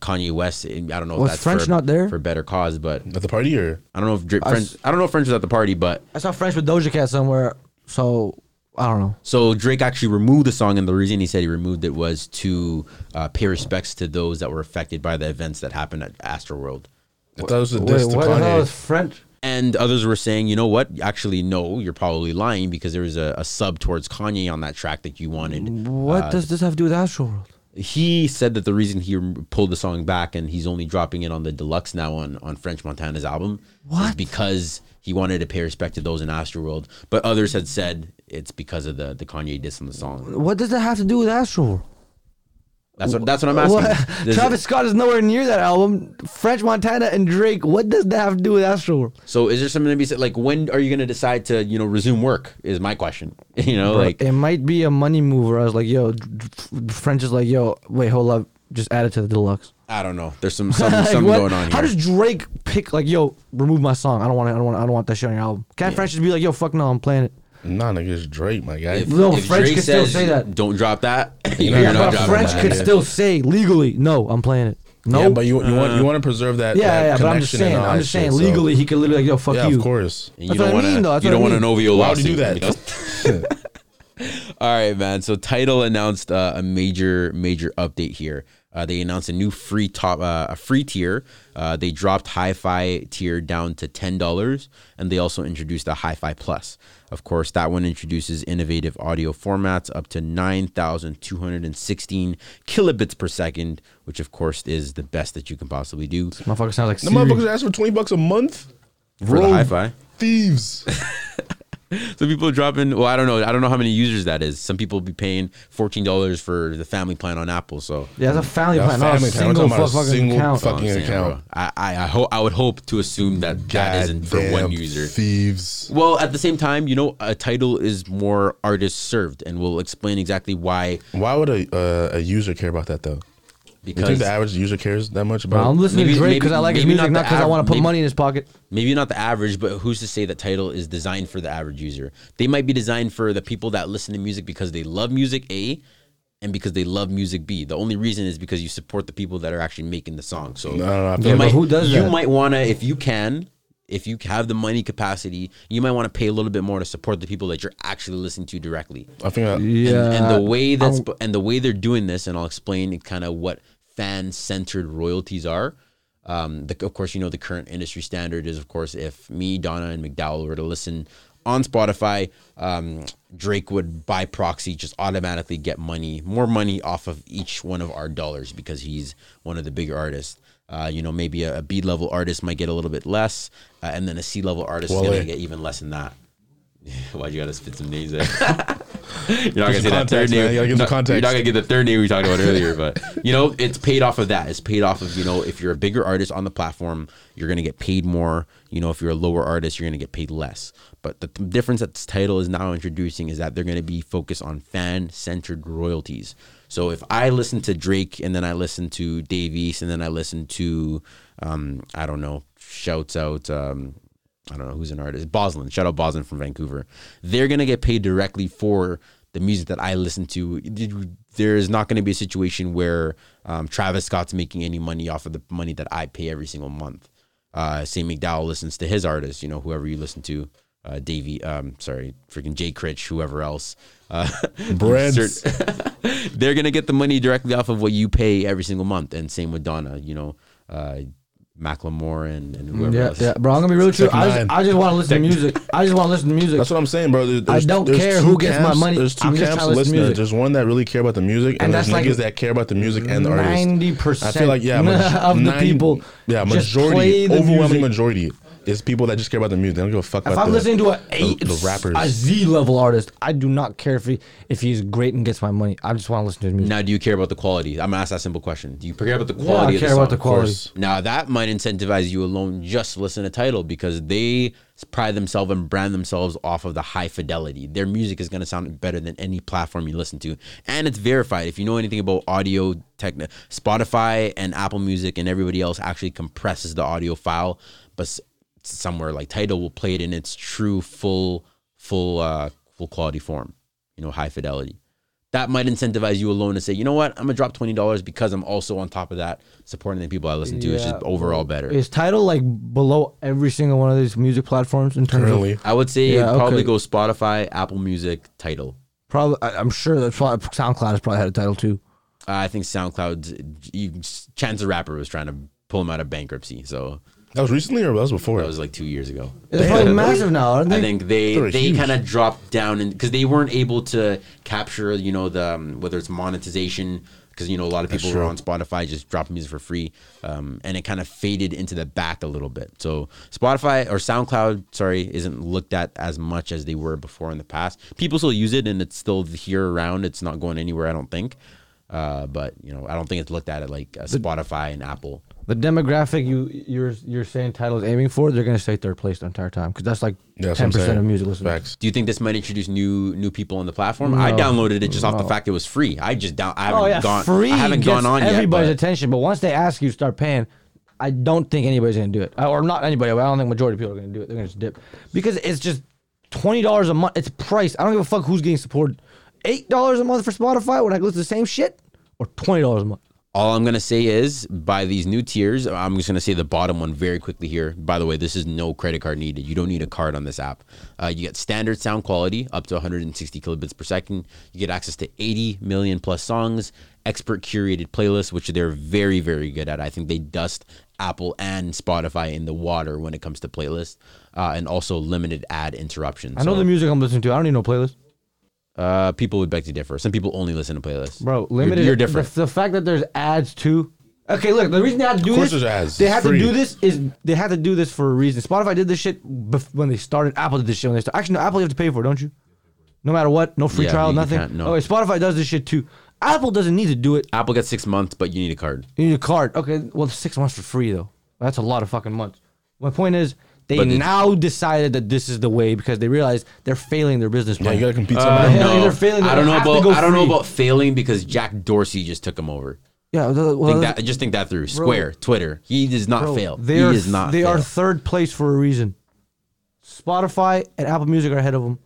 Kanye West? And I don't know if that's French not there for better cause, but at the party, or I don't know if French was at the party, but I saw French with Doja Cat somewhere. So. I don't know. So Drake actually removed the song, and the reason he said he removed it was to pay respects to those that were affected by the events that happened at Astroworld. That was French. And others were saying, you know what? Actually, no, you're probably lying, because there was a sub towards Kanye on that track that you wanted. What does this have to do with Astroworld? He said that the reason he pulled the song back and he's only dropping it on the deluxe now on French Montana's album is because he wanted to pay respect to those in Astroworld. But others had said it's because of the Kanye diss on the song. What does that have to do with Astroworld? That's what I'm asking. Travis Scott is nowhere near that album. French Montana and Drake. What does that have to do with Astroworld? So is there something to be said? Like, when are you going to decide to, you know, resume work? Is my question. You know, bro, like it might be a money mover. I was like, yo, French is like, yo, wait, hold up, just add it to the deluxe. I don't know. There's something going on here. How does Drake pick like, yo, remove my song? I don't want that shit on your album. Can't French just be like, yo, fuck no, I'm playing it? Nah, nigga, it's Drake, my guy. If French Drake could still say that. Don't drop that. But French could still say legally, no, I'm playing it. No, yeah, but you want to preserve that. Yeah, but I'm just saying. Shit, legally, so. He could literally like, yo, fuck you. Of course. You don't want an OVO lawsuit. Why would you do that? All right, man. So Tidal announced a major update here. They announced a new free free tier. They dropped Hi-Fi tier down to $10, and they also introduced a Hi-Fi Plus. Of course, that one introduces innovative audio formats up to 9,216 kilobits per second, which of course is the best that you can possibly do. This motherfucker sounds like the motherfuckers ask for $20 a month for the Hi-Fi thieves. So people dropping, well, I don't know how many users that is. Some people be paying $14 for the family plan on Apple. So yeah, that's a family plan, not a single fucking account. I would hope to assume that isn't for one user. Thieves. Well, at the same time, you know, a title is more artist served, and we'll explain exactly why. Why would a user care about that though? Because you think the average user cares that much about it? I'm listening to Drake because I like his music, not because I want to put money in his pocket. Maybe not the average, but who's to say that title is designed for the average user? They might be designed for the people that listen to music because they love music, A, and because they love music, B. The only reason is because you support the people that are actually making the song. So who does that? You might want to, if you have the money capacity, you might want to pay a little bit more to support the people that you're actually listening to directly. I think the way they're doing this, and I'll explain kind of what fan-centered royalties are. Of course, you know, the current industry standard is, of course, if me, Donna, and McDowell were to listen on Spotify, Drake would, by proxy, just automatically get more money off of each one of our dollars because he's one of the bigger artists. You know, maybe a B-level artist might get a little bit less, and then a C-level artist is going to get even less than that. Why'd you gotta spit some names there? You're not gonna get the third name we talked about earlier, but you know, it's paid off of that. It's paid off of, you know, if you're a bigger artist on the platform, you're gonna get paid more. You know, if you're a lower artist, you're gonna get paid less. But the difference that this title is now introducing is that they're gonna be focused on fan-centered royalties. So if I listen to Drake and then I listen to Dave East and then I listen to I don't know who's an artist. Boslin. Shout out Boslin from Vancouver. They're going to get paid directly for the music that I listen to. There is not going to be a situation where Travis Scott's making any money off of the money that I pay every single month. Say McDowell listens to his artists, you know, whoever you listen to. Jay Critch, whoever else. Brands. They're going to get the money directly off of what you pay every single month. And same with Donna, you know, Macklemore and whoever else. Yeah, bro, I'm gonna be real true. I just want to listen to music. That's what I'm saying, bro. I don't care who gets my money. There's two camps listeners. There's one that really care about the music, and there's niggas that care about the music and the artist. 90%. I feel like of the people. Yeah, majority, overwhelming majority. It's people that just care about the music. They don't give a fuck about the rappers. If I'm listening to a Z-level artist, I do not care if he's great and gets my money. I just want to listen to his music. Now, do you care about the quality? I'm going to ask that simple question. Do you care about the quality of the song? Yeah, I care about the quality. Now, that might incentivize you alone just to listen to title because they pride themselves and brand themselves off of the high fidelity. Their music is going to sound better than any platform you listen to. And it's verified. If you know anything about audio technique, Spotify and Apple Music and everybody else actually compresses the audio file, but somewhere like Tidal will play it in its true full quality form, you know, high fidelity. That might incentivize you alone to say, you know what, I'm gonna drop $20 because I'm also on top of that supporting the people I listen to. It's just overall better. Is Tidal like below every single one of these music platforms in terms of? I would say it probably goes Spotify, Apple Music, Tidal. Probably, I'm sure that SoundCloud has probably had a Tidal too. I think SoundCloud, Chance the Rapper was trying to pull him out of bankruptcy, so. That was recently or that was before? That was like 2 years ago. They're probably massive now, aren't they? I think they kind of dropped down because they weren't able to capture, you know, the whether it's monetization because, you know, a lot of people were on Spotify just dropping music for free and it kind of faded into the back a little bit. So Spotify or SoundCloud, isn't looked at as much as they were before in the past. People still use it and it's still here around. It's not going anywhere, I don't think. But, you know, I don't think it's looked at like Spotify and Apple. The demographic you're saying Tidal is aiming for, they're gonna stay third place the entire time because that's like 10% of music listeners. Facts. Do you think this might introduce new people on the platform? No, I downloaded it just off the fact it was free. I haven't gone on yet. Everybody's attention, but once they ask you to start paying, I don't think anybody's gonna do it, or not anybody. But I don't think majority of people are gonna do it. They're gonna just dip because it's just $20 a month. It's price. I don't give a fuck who's getting supported. $8 a month for Spotify when I listen to the same shit, or $20 a month. All I'm going to say is, by these new tiers, I'm just going to say the bottom one very quickly here. By the way, this is no credit card needed. You don't need a card on this app. You get standard sound quality up to 160 kilobits per second. You get access to 80 million plus songs, expert curated playlists, which they're very, very good at. I think they dust Apple and Spotify in the water when it comes to playlists, and also limited ad interruptions. I know the music I'm listening to. I don't need no playlist. People would beg to differ. Some people only listen to playlists. Bro, limited. You're different. The fact that there's ads too. Okay, look. The reason they had to do this. Of course, there's ads. They had to do this is they had to do this for a reason. Spotify did this shit when they started. Apple did this shit when they started. Actually, no. Apple, you have to pay for it, don't you? No matter what, no free trial, nothing. No. Okay, Spotify does this shit too. Apple doesn't need to do it. Apple gets 6 months, but you need a card. You need a card. Okay, well, 6 months for free though. That's a lot of fucking months. My point is. They now decided that this is the way because they realized they're failing their business plan. Yeah, you gotta compete. They're failing. I don't know about failing because Jack Dorsey just took him over. Yeah, think that through. Square, bro, Twitter. He does not fail. They are third place for a reason. Spotify and Apple Music are ahead of them,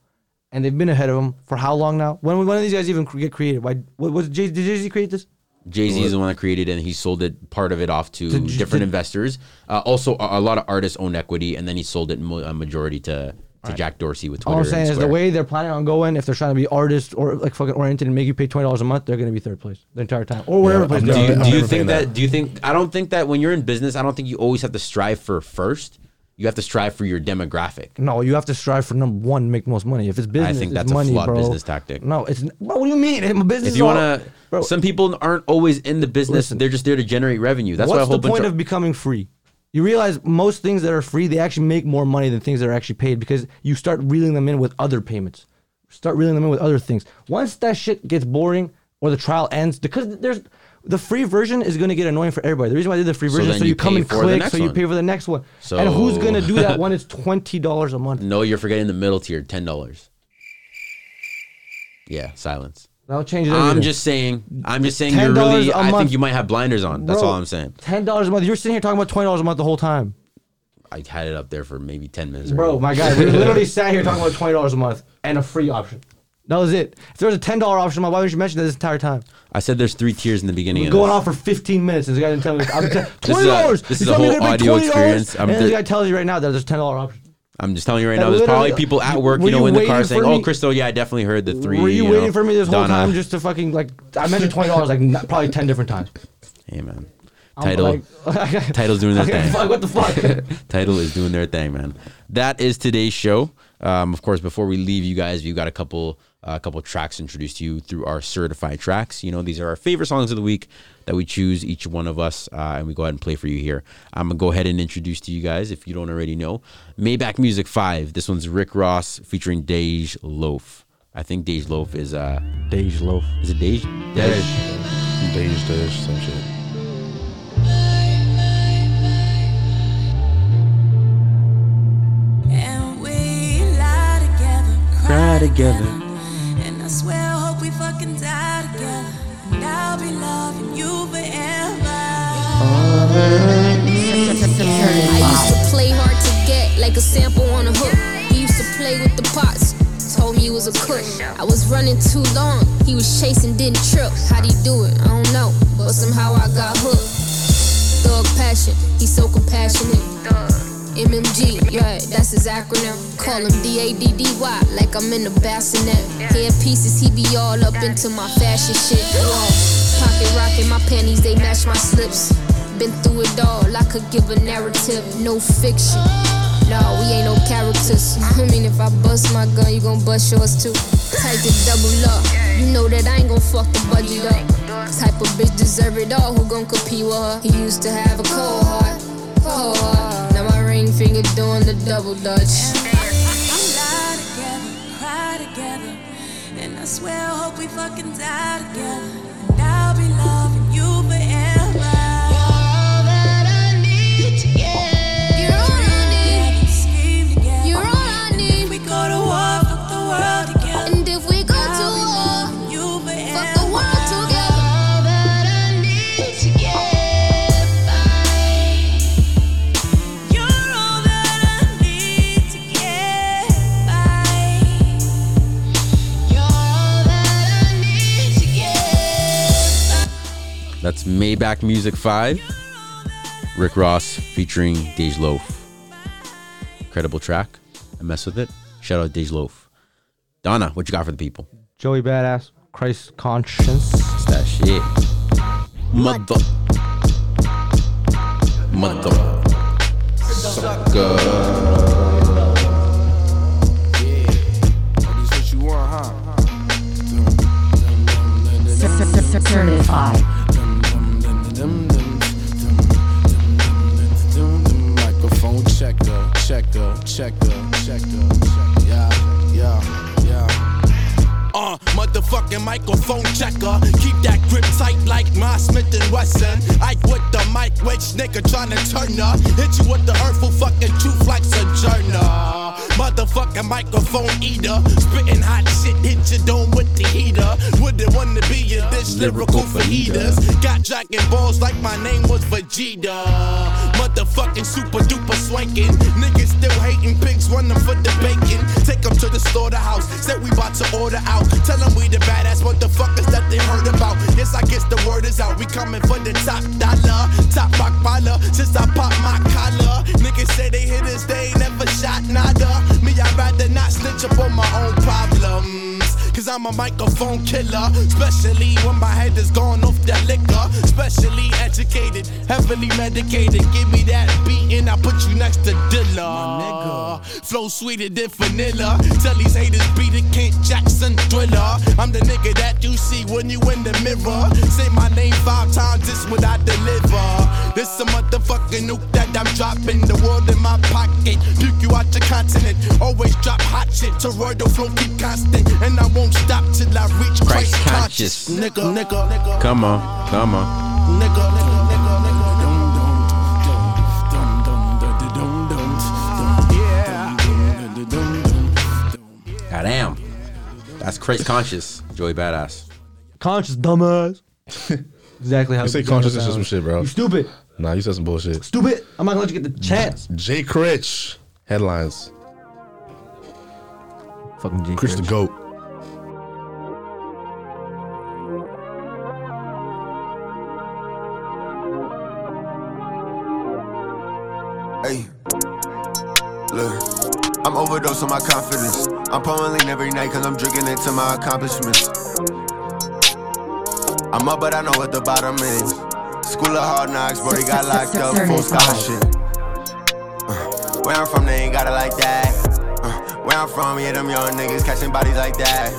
and they've been ahead of them for how long now? When did these guys even get created? Why? Did Jay-Z create this? Jay-Z is the one that created it, and he sold it, part of it off to different investors. Also, a lot of artists own equity, and then he sold it a majority to Jack Dorsey with Twitter. All I'm saying is the way they're planning on going, if they're trying to be artists or like fucking oriented and make you pay $20 a month, they're going to be third place the entire time or wherever place. I don't think that when you're in business, I don't think you always have to strive for first. You have to strive for your demographic. No, you have to strive for number one, make the most money. If it's business, I think that's a flawed business tactic. No, it's. What do you mean? Business. If you want to, some people aren't always in the business. Listen, they're just there to generate revenue. That's why. What's the point of becoming free? You realize most things that are free, they actually make more money than things that are actually paid because you start reeling them in with other payments. Start reeling them in with other things. Once that shit gets boring or the trial ends, because there's. The free version is going to get annoying for everybody. The reason why I did the free version is so you come and click, so you pay for the next one. And who's going to do that when it's $20 a month? No, you're forgetting the middle tier, $10. Yeah, silence. That'll change everything. I'm just saying you're really, I think you might have blinders on. That's all I'm saying. $10 a month. You're sitting here talking about $20 a month the whole time. I had it up there for maybe 10 minutes. Bro, my God, we literally sat here talking about $20 a month and a free option. That was it. If there was a $10 option, why would you mention that this entire time? I said there's three tiers in the beginning. We're going on for 15 minutes, and the guy didn't tell me. $20. This is a whole audio experience. And this guy tells you right now that there's a $10 option. I'm just telling you right now, there's probably people at work, in the car saying, "Oh, Crystal, yeah, I definitely heard the three." Were you waiting for me this whole time just to fucking like? I mentioned $20 like probably 10 different times. Hey man, Title's doing their thing. What the fuck? Title is doing their thing, man. That is today's show. Of course, before we leave you guys, we've got a couple tracks introduced to you through our certified tracks. You know, these are our favorite songs of the week that we choose, each one of us, and we go ahead and play for you here. I'm going to go ahead and introduce to you guys, if you don't already know, Maybach Music 5. This one's Rick Ross featuring Dej Loaf. I think Dej Loaf is... Dej Loaf. Is it Dej? Dej. Dej, some shit. And we lie together, cry together. I swear I hope we fucking die together, and I'll be loving you forever. I used to play hard to get, like a sample on a hook. He used to play with the pots, told me he was a cook. I was running too long, he was chasing, didn't trip. How'd he do it? I don't know, but somehow I got hooked. Thug passion, he's so compassionate. MMG, yeah, that's his acronym. Call him D-A-D-D-Y, like I'm in the bassinet. Hair pieces, he be all up into my fashion shit. Whoa. Pocket rockin', my panties, they match my slips. Been through it all, I could give a narrative, no fiction. No, we ain't no characters. I mean, if I bust my gun, you gon' bust yours too. Type to double up, you know that I ain't gon' fuck the budget up. Type of bitch deserve it all, who gon' compete with her? He used to have a cold heart, cold heart. Finger doing the double dutch. We lie together, cry together, and I swear I hope we fucking die together, and I'll be loving you forever. All that I need to get. You're all I need. You're all I need. We go to war, fuck the world together, and if we go to war, fuck the world together. All that I need to get. That's Maybach Music 5, Rick Ross featuring Dej Loaf. Incredible track. I mess with it. Shout out Dej Loaf. Donna, what you got for the people? Joey Badass, Christ Conscience. It's that shit. Mother sucker. Certified. Microphone checker, checker, checker, checker. Yeah, yeah, yeah. Motherfucking microphone checker. Keep that grip tight like my Smith and Wesson. Ike with the mic, which nigga tryna turn up. Hit you with the hurtful fucking truth like Sojourner. Motherfucking microphone eater, spitting hot shit, hit your dome with the heater. Wouldn't want to be in this lyrical fajitas. Got jacking balls like my name was Vegeta. Motherfucking super duper swanking. Niggas still hating, pigs running for the bacon. Take them to the slaughterhouse, said we about to order out. Tell them we the badass motherfuckers that they heard about. Yes, I guess the word is out, we coming for the top dollar. Top rock baller, since I popped my collar. Niggas say they hit us, they ain't never shot nada. Me, I'd rather not snitch up on my own problems. Cause I'm a microphone killer. Especially when my head is gone off that liquor. Specially educated, heavily medicated. Give me that beat and I put you next to Dilla. Flow sweeter than vanilla. Tell these haters beat it, Kent Jackson Thriller. I'm the nigga that you see when you in the mirror. Say my name 5 times, this what I deliver. This a motherfucking nuke that I'm dropping. The world in my pocket, duke you out your continent. Always drop hot shit, toroidal flow keep constant. And I won't stop till I reach Christ conscious. Nigga, nigga, nigga. Come on, come on. Nigga, nigga, nigga, nigga. Goddamn. That's Christ conscious. Joey Badass. Conscious, dumbass. Exactly how you say conscious is some shit, bro. You stupid. Nah, you said some bullshit. Stupid. I'm not gonna let you get the chance. Jay Critch. Headlines. Fucking Jay Critch the GOAT. Hey, look, I'm overdosed on my confidence. I'm pummeling every night cause I'm drinking into my accomplishments. I'm up but I know what the bottom is. School of hard knocks, bro, they got locked up full scholarship. Where I'm from, they ain't got it like that. Where I'm from, yeah, them young niggas catching bodies like that.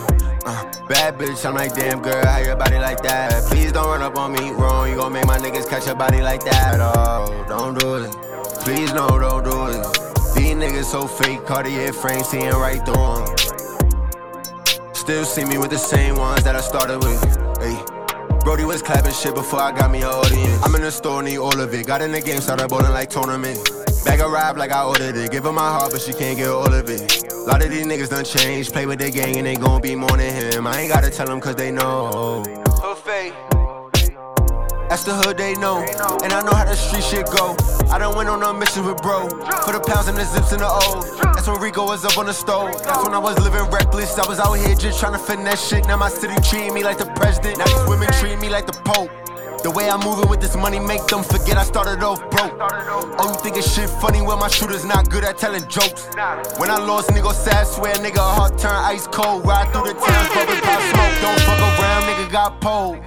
Bad bitch, I'm like, damn girl, how your body like that? Please don't run up on me wrong, you gon' make my niggas catch your body like that. Oh, don't do it. Please no, don't do it. These niggas so fake, Cartier frames, seeing right through them. Still see me with the same ones that I started with. Hey, Brody was clapping shit before I got me an audience. I'm in the store, need all of it. Got in the game, started bowling like tournament. Bag arrived like I ordered it. Give her my heart, but she can't get all of it. A lot of these niggas done changed, play with their gang and they gon' be more than him. I ain't gotta tell them cause they know. That's the hood they know, and I know how the street shit go. I done went on a mission with bro, for the pounds and the zips and the O's. That's when Rico was up on the stove, that's when I was living reckless. I was out here just trying to finesse shit, now my city treating me like the president. Now these women treat me like the pope. The way I'm moving with this money make them forget I started off broke. Oh, you think it's shit funny when my shooter's not good at telling jokes. When I lost, nigga sad, swear nigga heart turned ice cold. Ride through the town, public pop smoke, don't fuck around, nigga got poles.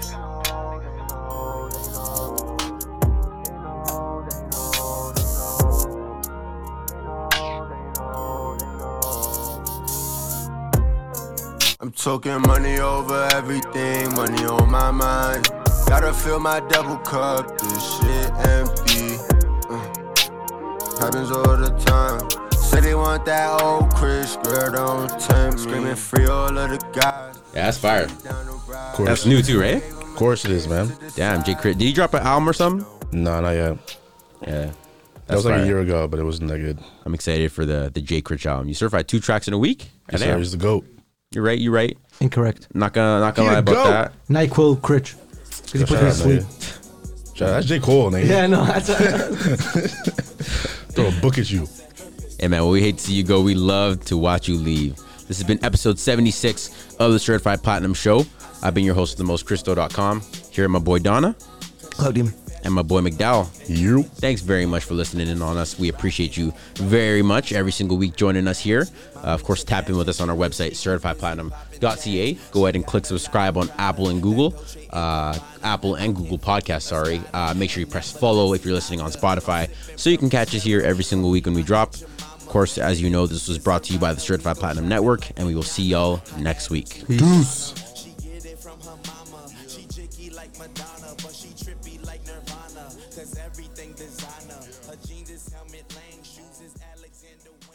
I'm talking money over everything, money on my mind. Gotta fill my double cup, this shit empty. Happens all the time. Say they want that old Chris, girl, don't tempt me. Screaming free all of the guys. Yeah, that's fire. That's new too, right? Of course it is, man. Damn, Jay Crit. Did you drop an album or something? No, not yet. Yeah. That was like fire. A year ago, but it wasn't that good. I'm excited for the Jay Crit album. You certified 2 tracks in a week? Yes, sir, he's the GOAT. You're right, you're right. Incorrect. Not gonna lie about that. NyQuil Critch. Because he put it in sleep. That's J. Cole, nigga. Yeah, no. That's throw a book at you. Hey, man, we hate to see you go. We love to watch you leave. This has been episode 76 of the Certified Platinum Show. I've been your host of the most, Christo.com. Here at my boy Donna. Hugged him. And my boy McDowell. You. Thanks very much for listening in on us. We appreciate you very much every single week joining us here. Of course, tap in with us on our website, certifiedplatinum.ca. Go ahead and click subscribe on Apple and Google. Apple and Google Podcasts, sorry. Make sure you press follow if you're listening on Spotify so you can catch us here every single week when we drop. Of course, as you know, this was brought to you by the Certified Platinum Network, and we will see y'all next week. Peace. Cause everything designer, her jeans is helmet, Lang shoes is Alexander.